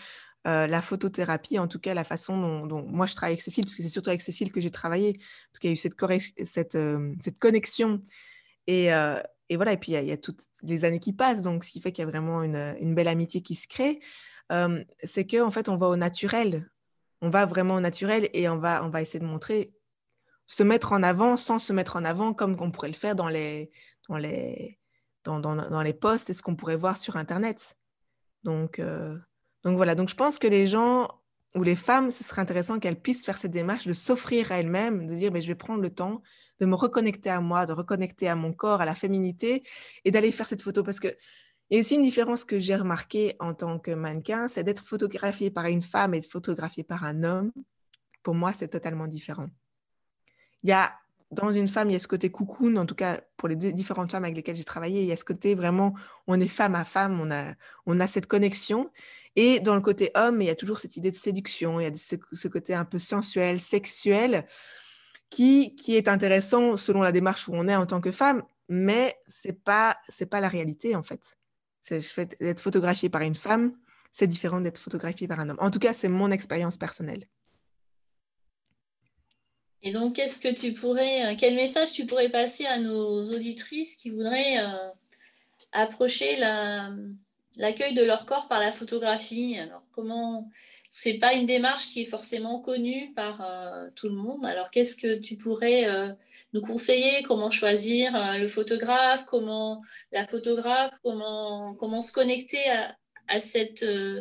Euh, la photothérapie, en tout cas la façon dont, dont moi je travaille avec Cécile, parce que c'est surtout avec Cécile que j'ai travaillé, parce qu'il y a eu cette, corre- cette, euh, cette connexion et, euh, et voilà, et puis il y a, il y a toutes les années qui passent, donc ce qui fait qu'il y a vraiment une, une belle amitié qui se crée, euh, c'est qu'en fait on va au naturel, on va vraiment au naturel et on va, on va essayer de montrer, se mettre en avant sans se mettre en avant comme on pourrait le faire dans les, dans les, dans, dans, dans les posts et ce qu'on pourrait voir sur internet. Donc euh, Donc voilà, donc je pense que les gens ou les femmes, ce serait intéressant qu'elles puissent faire cette démarche de s'offrir à elles-mêmes, de dire mais je vais prendre le temps de me reconnecter à moi, de reconnecter à mon corps, à la féminité et d'aller faire cette photo. Parce qu'il y a aussi une différence que j'ai remarquée en tant que mannequin, c'est d'être photographiée par une femme et d'être photographiée par un homme. Pour moi, c'est totalement différent. Il y a, dans une femme, il y a ce côté coucoune, en tout cas pour les deux différentes femmes avec lesquelles j'ai travaillé, il y a ce côté vraiment, on est femme à femme, on a, on a cette connexion. Et dans le côté homme, il y a toujours cette idée de séduction, il y a ce, ce côté un peu sensuel, sexuel, qui, qui est intéressant selon la démarche où on est en tant que femme, mais ce n'est pas, c'est pas la réalité en fait. C'est, être photographiée par une femme, c'est différent d'être photographiée par un homme. En tout cas, c'est mon expérience personnelle. Et donc, qu'est-ce que tu pourrais, quel message tu pourrais passer à nos auditrices qui voudraient euh, approcher la... l'accueil de leur corps par la photographie? Alors, comment... c'est pas une démarche qui est forcément connue par euh, tout le monde. Alors, qu'est-ce que tu pourrais euh, nous conseiller? Comment choisir euh, le photographe? Comment la photographe? Comment, comment se connecter à, à cette, euh,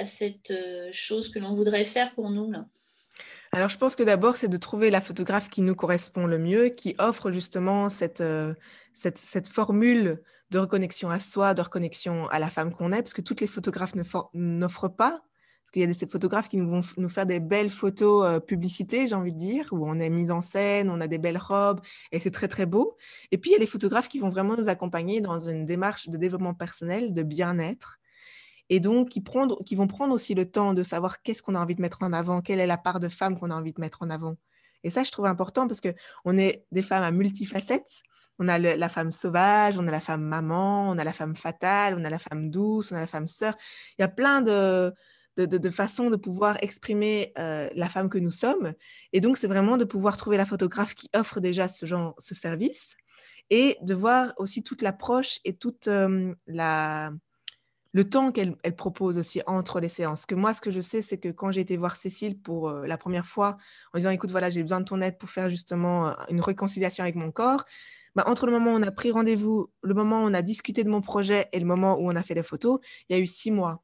à cette euh, chose que l'on voudrait faire pour nous là? Alors, je pense que d'abord, c'est de trouver la photographe qui nous correspond le mieux, qui offre justement cette, euh, cette, cette formule de reconnexion à soi, de reconnexion à la femme qu'on est, parce que toutes les photographes ne for- n'offrent pas, parce qu'il y a des ces photographes qui nous vont f- nous faire des belles photos euh, publicité, j'ai envie de dire, où on est mise en scène, on a des belles robes, et c'est très, très beau. Et puis, il y a les photographes qui vont vraiment nous accompagner dans une démarche de développement personnel, de bien-être, et donc qui, prendre, qui vont prendre aussi le temps de savoir qu'est-ce qu'on a envie de mettre en avant, quelle est la part de femme qu'on a envie de mettre en avant. Et ça, je trouve important, parce qu'on est des femmes à multifacettes. On a le, la femme sauvage, on a la femme maman, on a la femme fatale, on a la femme douce, on a la femme sœur. Il y a plein de, de, de, de façons de pouvoir exprimer euh, la femme que nous sommes. Et donc, c'est vraiment de pouvoir trouver la photographe qui offre déjà ce genre, ce service, et de voir aussi toute l'approche et toute euh, la... le temps qu'elle elle propose aussi entre les séances. Que moi, ce que je sais, c'est que quand j'ai été voir Cécile pour euh, la première fois, en disant, écoute, voilà, j'ai besoin de ton aide pour faire justement euh, une réconciliation avec mon corps, bah, entre le moment où on a pris rendez-vous, le moment où on a discuté de mon projet et le moment où on a fait les photos, il y a eu six mois.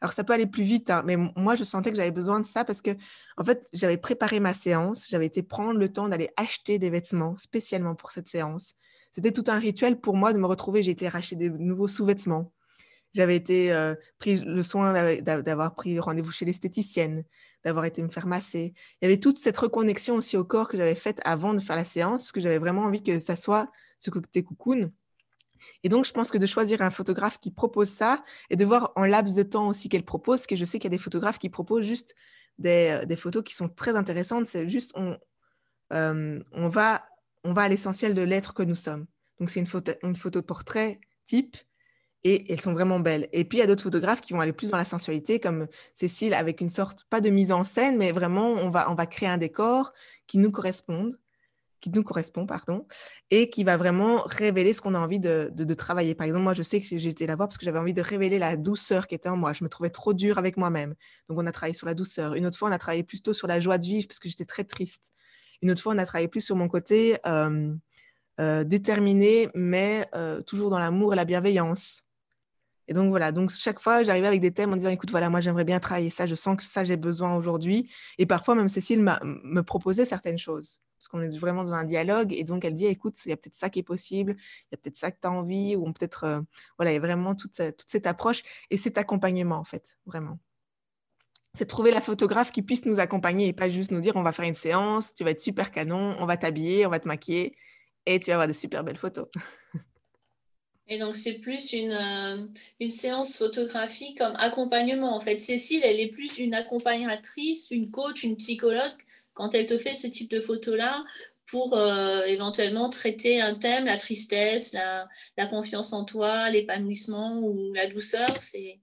Alors, ça peut aller plus vite, hein, mais m- moi, je sentais que j'avais besoin de ça parce que, en fait, j'avais préparé ma séance, j'avais été prendre le temps d'aller acheter des vêtements spécialement pour cette séance. C'était tout un rituel pour moi de me retrouver. J'ai été racheter des nouveaux sous-vêtements. J'avais été euh, pris le soin d'av- d'avoir pris rendez-vous chez l'esthéticienne, d'avoir été me faire masser. Il y avait toute cette reconnexion aussi au corps que j'avais faite avant de faire la séance, parce que j'avais vraiment envie que ça soit ce côté cocoon. Et donc, je pense que de choisir un photographe qui propose ça et de voir en laps de temps aussi qu'elle propose, parce que je sais qu'il y a des photographes qui proposent juste des, des photos qui sont très intéressantes. C'est juste, on, euh, on, va, on va à l'essentiel de l'être que nous sommes. Donc, c'est une photo, une photo portrait type. Et elles sont vraiment belles. Et puis, il y a d'autres photographes qui vont aller plus dans la sensualité, comme Cécile, avec une sorte, pas de mise en scène, mais vraiment, on va, on va créer un décor qui nous correspond, qui nous correspond, pardon, et qui va vraiment révéler ce qu'on a envie de, de, de travailler. Par exemple, moi, je sais que j'ai été la voir parce que j'avais envie de révéler la douceur qui était en moi. Je me trouvais trop dure avec moi-même. Donc, on a travaillé sur la douceur. Une autre fois, on a travaillé plutôt sur la joie de vivre parce que j'étais très triste. Une autre fois, on a travaillé plus sur mon côté euh, euh, déterminé, mais euh, toujours dans l'amour et la bienveillance. Et donc voilà, donc chaque fois j'arrivais avec des thèmes en disant écoute voilà moi j'aimerais bien travailler ça, je sens que ça j'ai besoin aujourd'hui, et parfois même Cécile m'a, me proposait certaines choses, parce qu'on est vraiment dans un dialogue, et donc elle dit écoute il y a peut-être ça qui est possible, il y a peut-être ça que tu as envie, ou on peut-être, euh, voilà il y a vraiment toute, toute cette approche et cet accompagnement en fait, vraiment. C'est de trouver la photographe qui puisse nous accompagner et pas juste nous dire on va faire une séance, tu vas être super canon, on va t'habiller, on va te maquiller et tu vas avoir des super belles photos. Et donc, c'est plus une, euh, une séance photographie comme accompagnement. En fait, Cécile, elle est plus une accompagnatrice, une coach, une psychologue, quand elle te fait ce type de photo-là, pour euh, éventuellement traiter un thème, la tristesse, la, la confiance en toi, l'épanouissement ou la douceur. C'est,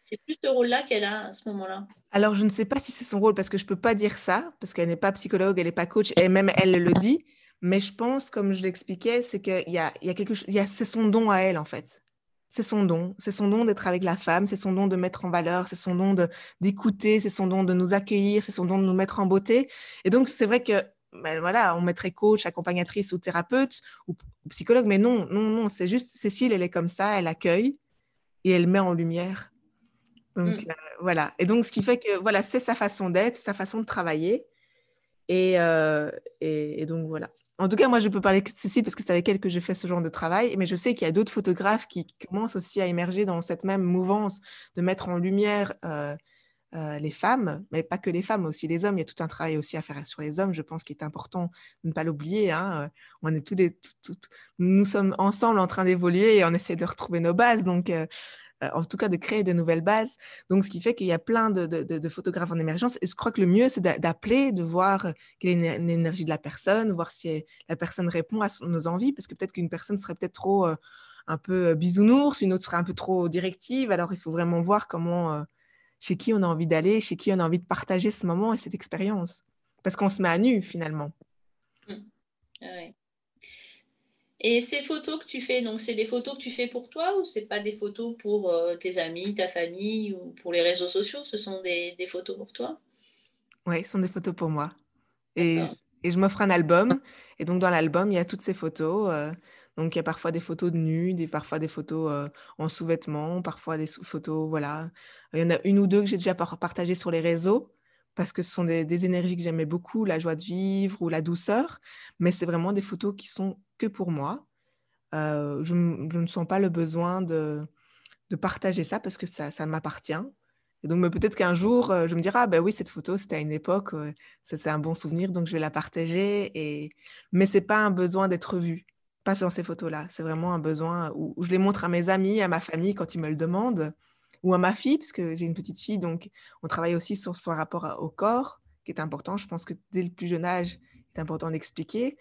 c'est plus ce rôle-là qu'elle a à ce moment-là. Alors, je ne sais pas si c'est son rôle, parce que je ne peux pas dire ça, parce qu'elle n'est pas psychologue, elle n'est pas coach, et même elle le dit. Mais je pense, comme je l'expliquais, c'est que y a, y a quelque chose, y a, c'est son don à elle, en fait. C'est son don. C'est son don d'être avec la femme, c'est son don de mettre en valeur, c'est son don de, d'écouter, c'est son don de nous accueillir, c'est son don de nous mettre en beauté. Et donc, c'est vrai que, ben, voilà, on mettrait coach, accompagnatrice ou thérapeute ou, ou psychologue, mais non, non, non, c'est juste Cécile, elle est comme ça, elle accueille et elle met en lumière. Donc, mm. euh, voilà. Et donc, ce qui fait que, voilà, c'est sa façon d'être, c'est sa façon de travailler. Et, euh, et, et donc voilà. En tout cas, moi je peux parler de Cécile parce que c'est avec elle que j'ai fait ce genre de travail, mais je sais qu'il y a d'autres photographes qui commencent aussi à émerger dans cette même mouvance de mettre en lumière euh, euh, les femmes, mais pas que les femmes, mais aussi les hommes. Il y a tout un travail aussi à faire sur les hommes, je pense, qui est important de ne pas l'oublier, hein. On est tous des, tout, tout, nous sommes ensemble en train d'évoluer et on essaie de retrouver nos bases, donc euh, Euh, en tout cas de créer de nouvelles bases. Donc, ce qui fait qu'il y a plein de, de, de, de photographes en émergence. Et je crois que le mieux, c'est d'appeler, de voir quelle est l'énergie de la personne, voir si la personne répond à son, nos envies, parce que peut-être qu'une personne serait peut-être trop euh, un peu bisounours, une autre serait un peu trop directive. Alors, il faut vraiment voir comment, euh, chez qui on a envie d'aller, chez qui on a envie de partager ce moment et cette expérience. Parce qu'on se met à nu, finalement. Mmh. Ouais. Et ces photos que tu fais, donc c'est des photos que tu fais pour toi ou c'est pas des photos pour euh, tes amis, ta famille ou pour les réseaux sociaux? Ce sont des, des photos pour toi? Oui, ce sont des photos pour moi. Et, et je m'offre un album. Et donc dans l'album, il y a toutes ces photos. Euh, donc il y a parfois des photos de nu, des, parfois des photos euh, en sous-vêtements, parfois des photos, voilà. Il y en a une ou deux que j'ai déjà par- partagées sur les réseaux, parce que ce sont des, des énergies que j'aimais beaucoup, la joie de vivre ou la douceur, mais c'est vraiment des photos qui sont que pour moi. Euh, je, m- je ne sens pas le besoin de, de partager ça, parce que ça, ça m'appartient. Et donc, mais peut-être qu'un jour, je me dirai, ah ben oui, cette photo, c'était à une époque, euh, ça, c'est un bon souvenir, donc je vais la partager. Et... Mais ce n'est pas un besoin d'être vu, pas dans ces photos-là. C'est vraiment un besoin où, où je les montre à mes amis, à ma famille, quand ils me le demandent, ou à ma fille, parce que j'ai une petite fille, donc on travaille aussi sur son rapport au corps, qui est important. Je pense que dès le plus jeune âge, c'est important d'expliquer.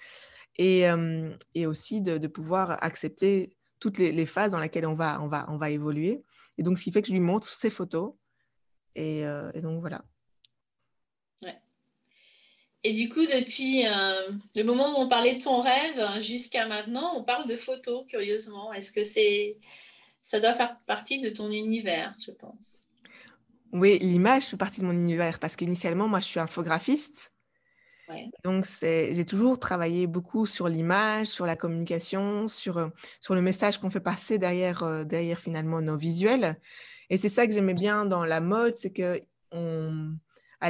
Et, euh, et aussi de, de pouvoir accepter toutes les, les phases dans lesquelles on va, on, va, on va évoluer. Et donc, ce qui fait que je lui montre ces photos. Et, euh, et donc, voilà. Ouais. Et du coup, depuis euh, le moment où on parlait de ton rêve jusqu'à maintenant, on parle de photos, curieusement. Est-ce que c'est... Ça doit faire partie de ton univers, je pense. Oui, l'image fait partie de mon univers parce qu'initialement, moi, je suis infographiste. Ouais. Donc, c'est, j'ai toujours travaillé beaucoup sur l'image, sur la communication, sur, sur le message qu'on fait passer derrière, euh, derrière finalement nos visuels. Et c'est ça que j'aimais bien dans la mode, c'est qu'à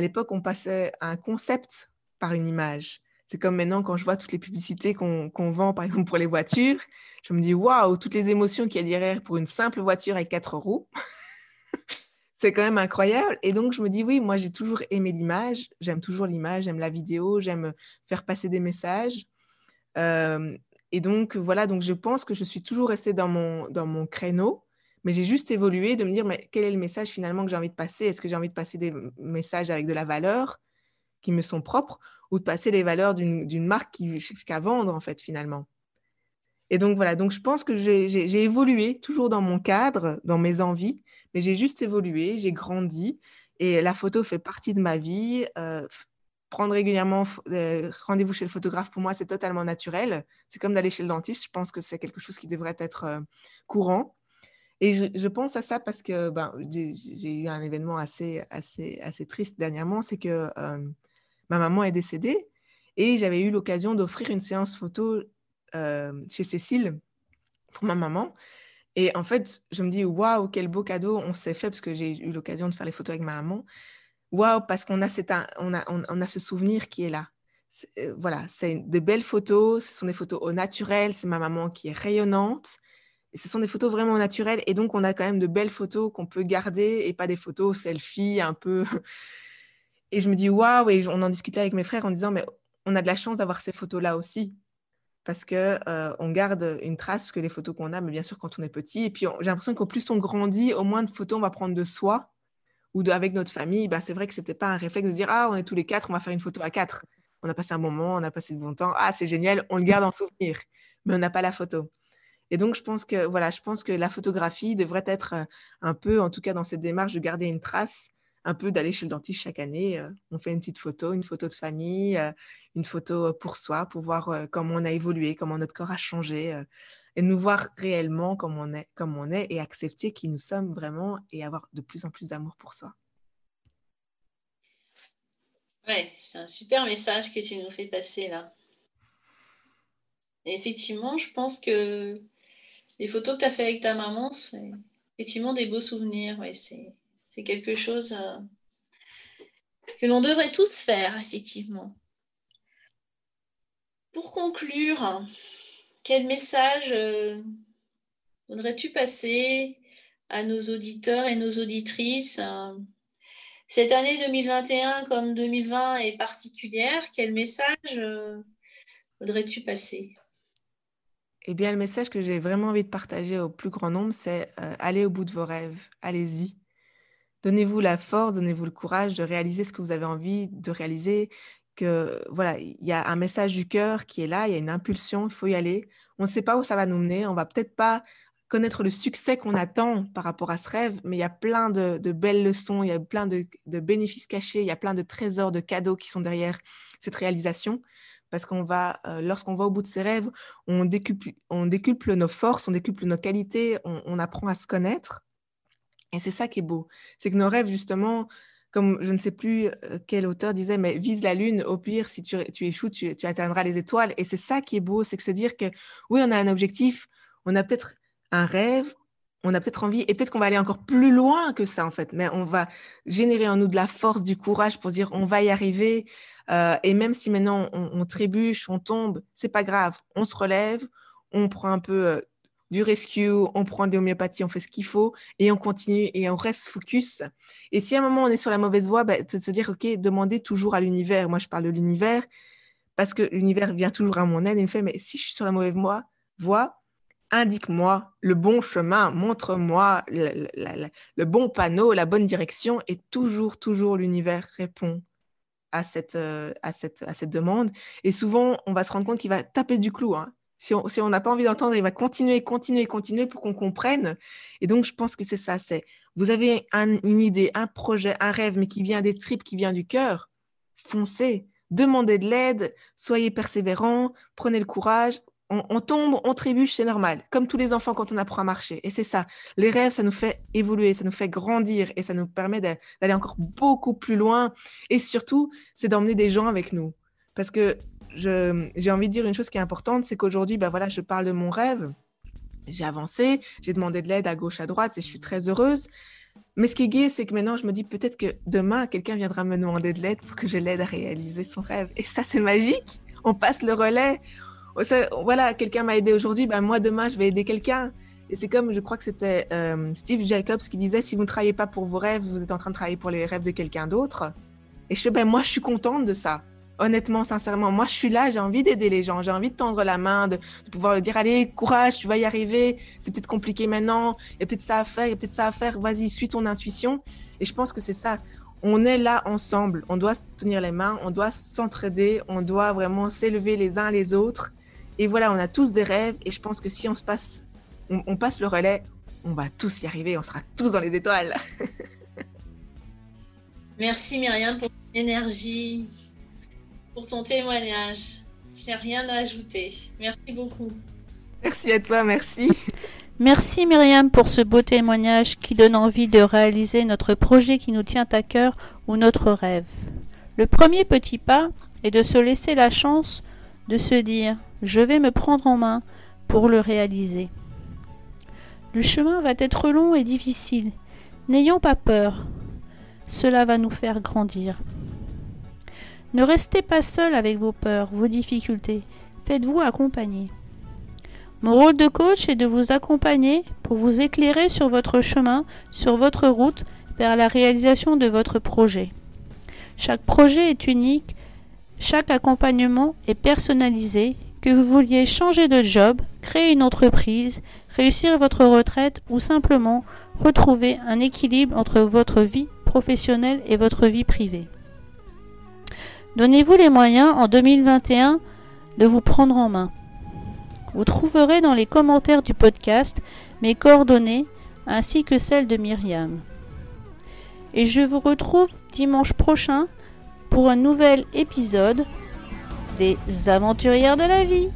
l'époque, on passait un concept par une image. C'est comme maintenant, quand je vois toutes les publicités qu'on, qu'on vend, par exemple, pour les voitures, je me dis, waouh, toutes les émotions qu'il y a derrière pour une simple voiture avec quatre roues. C'est quand même incroyable. Et donc, je me dis, oui, moi, j'ai toujours aimé l'image. J'aime toujours l'image, j'aime la vidéo, j'aime faire passer des messages. Euh, et donc, voilà, donc je pense que je suis toujours restée dans mon, dans mon créneau. Mais j'ai juste évolué de me dire, mais quel est le message finalement que j'ai envie de passer? Est-ce que j'ai envie de passer des messages avec de la valeur qui me sont propres, ou de passer les valeurs d'une, d'une marque qui cherche qu'à vendre, en fait, finalement. Et donc, voilà. Donc, je pense que j'ai, j'ai, j'ai évolué toujours dans mon cadre, dans mes envies, mais j'ai juste évolué, j'ai grandi, et la photo fait partie de ma vie. Euh, prendre régulièrement euh, rendez-vous chez le photographe, pour moi, c'est totalement naturel. C'est comme d'aller chez le dentiste. Je pense que c'est quelque chose qui devrait être euh, courant. Et je, je pense à ça parce que ben, j'ai, j'ai eu un événement assez, assez, assez triste dernièrement, c'est que... Euh, ma maman est décédée et j'avais eu l'occasion d'offrir une séance photo euh, chez Cécile pour ma maman. Et en fait, je me dis, waouh, quel beau cadeau on s'est fait, parce que j'ai eu l'occasion de faire les photos avec ma maman. Waouh, parce qu'on a, cette, on a, on, on a ce souvenir qui est là. C'est, euh, voilà, c'est des belles photos, ce sont des photos au naturel, c'est ma maman qui est rayonnante. Et ce sont des photos vraiment naturelles et donc on a quand même de belles photos qu'on peut garder et pas des photos selfie un peu... Et je me dis, waouh, et on en discutait avec mes frères en disant, mais on a de la chance d'avoir ces photos-là aussi. parce qu'on euh, garde une trace que les photos qu'on a, mais bien sûr quand on est petit. Et puis on, j'ai l'impression qu'au plus on grandit, au moins de photos on va prendre de soi ou de, avec notre famille. Ben, c'est vrai que ce n'était pas un réflexe de dire « Ah, on est tous les quatre, on va faire une photo à quatre. On a passé un moment, on a passé de bon temps. Ah, c'est génial, on le garde en souvenir. » Mais on n'a pas la photo. Et donc, je pense que, voilà, je pense que la photographie devrait être un peu, en tout cas dans cette démarche, de garder une trace, un peu d'aller chez le dentiste chaque année. Euh, on fait une petite photo, une photo de famille, euh, une photo pour soi, pour voir euh, comment on a évolué, comment notre corps a changé, euh, et nous voir réellement comme on est, comme on est, et accepter qui nous sommes vraiment, et avoir de plus en plus d'amour pour soi. Ouais, c'est un super message que tu nous fais passer là. Et effectivement, je pense que les photos que tu as faites avec ta maman, c'est effectivement des beaux souvenirs. Ouais, c'est, c'est quelque chose euh, que l'on devrait tous faire, effectivement. Pour conclure, quel message euh, voudrais-tu passer à nos auditeurs et nos auditrices? euh, Cette année deux mille vingt et un comme deux mille vingt est particulière. Quel message euh, voudrais-tu passer ? Eh bien, le message que j'ai vraiment envie de partager au plus grand nombre, c'est euh, allez au bout de vos rêves, allez-y. Donnez-vous la force, donnez-vous le courage de réaliser ce que vous avez envie de réaliser. Que, voilà, il y a un message du cœur qui est là, il y a une impulsion, il faut y aller. On ne sait pas où ça va nous mener, on ne va peut-être pas connaître le succès qu'on attend par rapport à ce rêve, mais il y a plein de, de belles leçons, il y a plein de, de bénéfices cachés, il y a plein de trésors, de cadeaux qui sont derrière cette réalisation. Parce qu'on va, euh, lorsqu'on va au bout de ses rêves, on décuple, on décuple nos forces, on décuple nos qualités, on, on apprend à se connaître. Et c'est ça qui est beau. C'est que nos rêves, justement, comme je ne sais plus quel auteur disait, mais vise la lune, au pire, si tu, tu échoues, tu, tu atteindras les étoiles. Et c'est ça qui est beau, c'est que se dire que oui, on a un objectif, on a peut-être un rêve, on a peut-être envie, et peut-être qu'on va aller encore plus loin que ça, en fait. Mais on va générer en nous de la force, du courage pour dire on va y arriver. Euh, et même si maintenant on, on trébuche, on tombe, c'est pas grave, on se relève, on prend un peu euh, du rescue, on prend de l'homéopathie, on fait ce qu'il faut et on continue et on reste focus. Et si à un moment on est sur la mauvaise voie, bah, de se dire ok, demandez toujours à l'univers. Moi je parle de l'univers parce que l'univers vient toujours à mon aide et me fait mais si je suis sur la mauvaise voie, indique-moi le bon chemin, montre-moi le, le, le, le bon panneau, la bonne direction, et toujours, toujours l'univers répond à cette, euh, à, cette, à cette demande. Et souvent, on va se rendre compte qu'il va taper du clou. Hein. Si on si on n'a pas envie d'entendre, il va continuer, continuer, continuer pour qu'on comprenne. Et donc, je pense que c'est ça. C'est, vous avez un, une idée, un projet, un rêve, mais qui vient des tripes, qui vient du cœur. Foncez, demandez de l'aide, soyez persévérants, prenez le courage. On, on tombe, on trébuche, c'est normal. Comme tous les enfants quand on apprend à marcher. Et c'est ça. Les rêves, ça nous fait évoluer, ça nous fait grandir et ça nous permet de, d'aller encore beaucoup plus loin. Et surtout, c'est d'emmener des gens avec nous. Parce que je, j'ai envie de dire une chose qui est importante, c'est qu'aujourd'hui, ben voilà, je parle de mon rêve. J'ai avancé, j'ai demandé de l'aide à gauche, à droite et je suis très heureuse. Mais ce qui est gai, c'est que maintenant, je me dis peut-être que demain, quelqu'un viendra me demander de l'aide pour que je l'aide à réaliser son rêve. Et ça, c'est magique. On passe le relais. Ça, voilà, quelqu'un m'a aidé aujourd'hui, ben moi demain je vais aider quelqu'un. Et c'est comme, je crois que c'était euh, Steve Jacobs qui disait, si vous ne travaillez pas pour vos rêves, vous êtes en train de travailler pour les rêves de quelqu'un d'autre. Et je fais, ben moi je suis contente de ça. Honnêtement, sincèrement, moi je suis là, j'ai envie d'aider les gens, j'ai envie de tendre la main, de, de pouvoir leur dire, allez, courage, tu vas y arriver, c'est peut-être compliqué maintenant, il y a peut-être ça à faire, il y a peut-être ça à faire, vas-y, suis ton intuition. Et je pense que c'est ça. On est là ensemble, on doit se tenir les mains, on doit s'entraider, on doit vraiment s'élever les uns les autres. Et voilà, on a tous des rêves et je pense que si on se passe, on, on passe le relais, on va tous y arriver, on sera tous dans les étoiles. Merci Myriam pour ton énergie, pour ton témoignage. J'ai rien à ajouter. Merci beaucoup. Merci à toi, merci. Merci Myriam pour ce beau témoignage qui donne envie de réaliser notre projet qui nous tient à cœur ou notre rêve. Le premier petit pas est de se laisser la chance de se dire « je vais me prendre en main pour le réaliser ». Le chemin va être long et difficile, n'ayons pas peur, cela va nous faire grandir. Ne restez pas seul avec vos peurs, vos difficultés, faites-vous accompagner. Mon rôle de coach est de vous accompagner pour vous éclairer sur votre chemin, sur votre route vers la réalisation de votre projet. Chaque projet est unique, chaque accompagnement est personnalisé, que vous vouliez changer de job, créer une entreprise, réussir votre retraite ou simplement retrouver un équilibre entre votre vie professionnelle et votre vie privée. Donnez-vous les moyens en deux mille vingt et un de vous prendre en main. Vous trouverez dans les commentaires du podcast mes coordonnées ainsi que celles de Myriam. Et je vous retrouve dimanche prochain pour un nouvel épisode des Aventurières de la vie.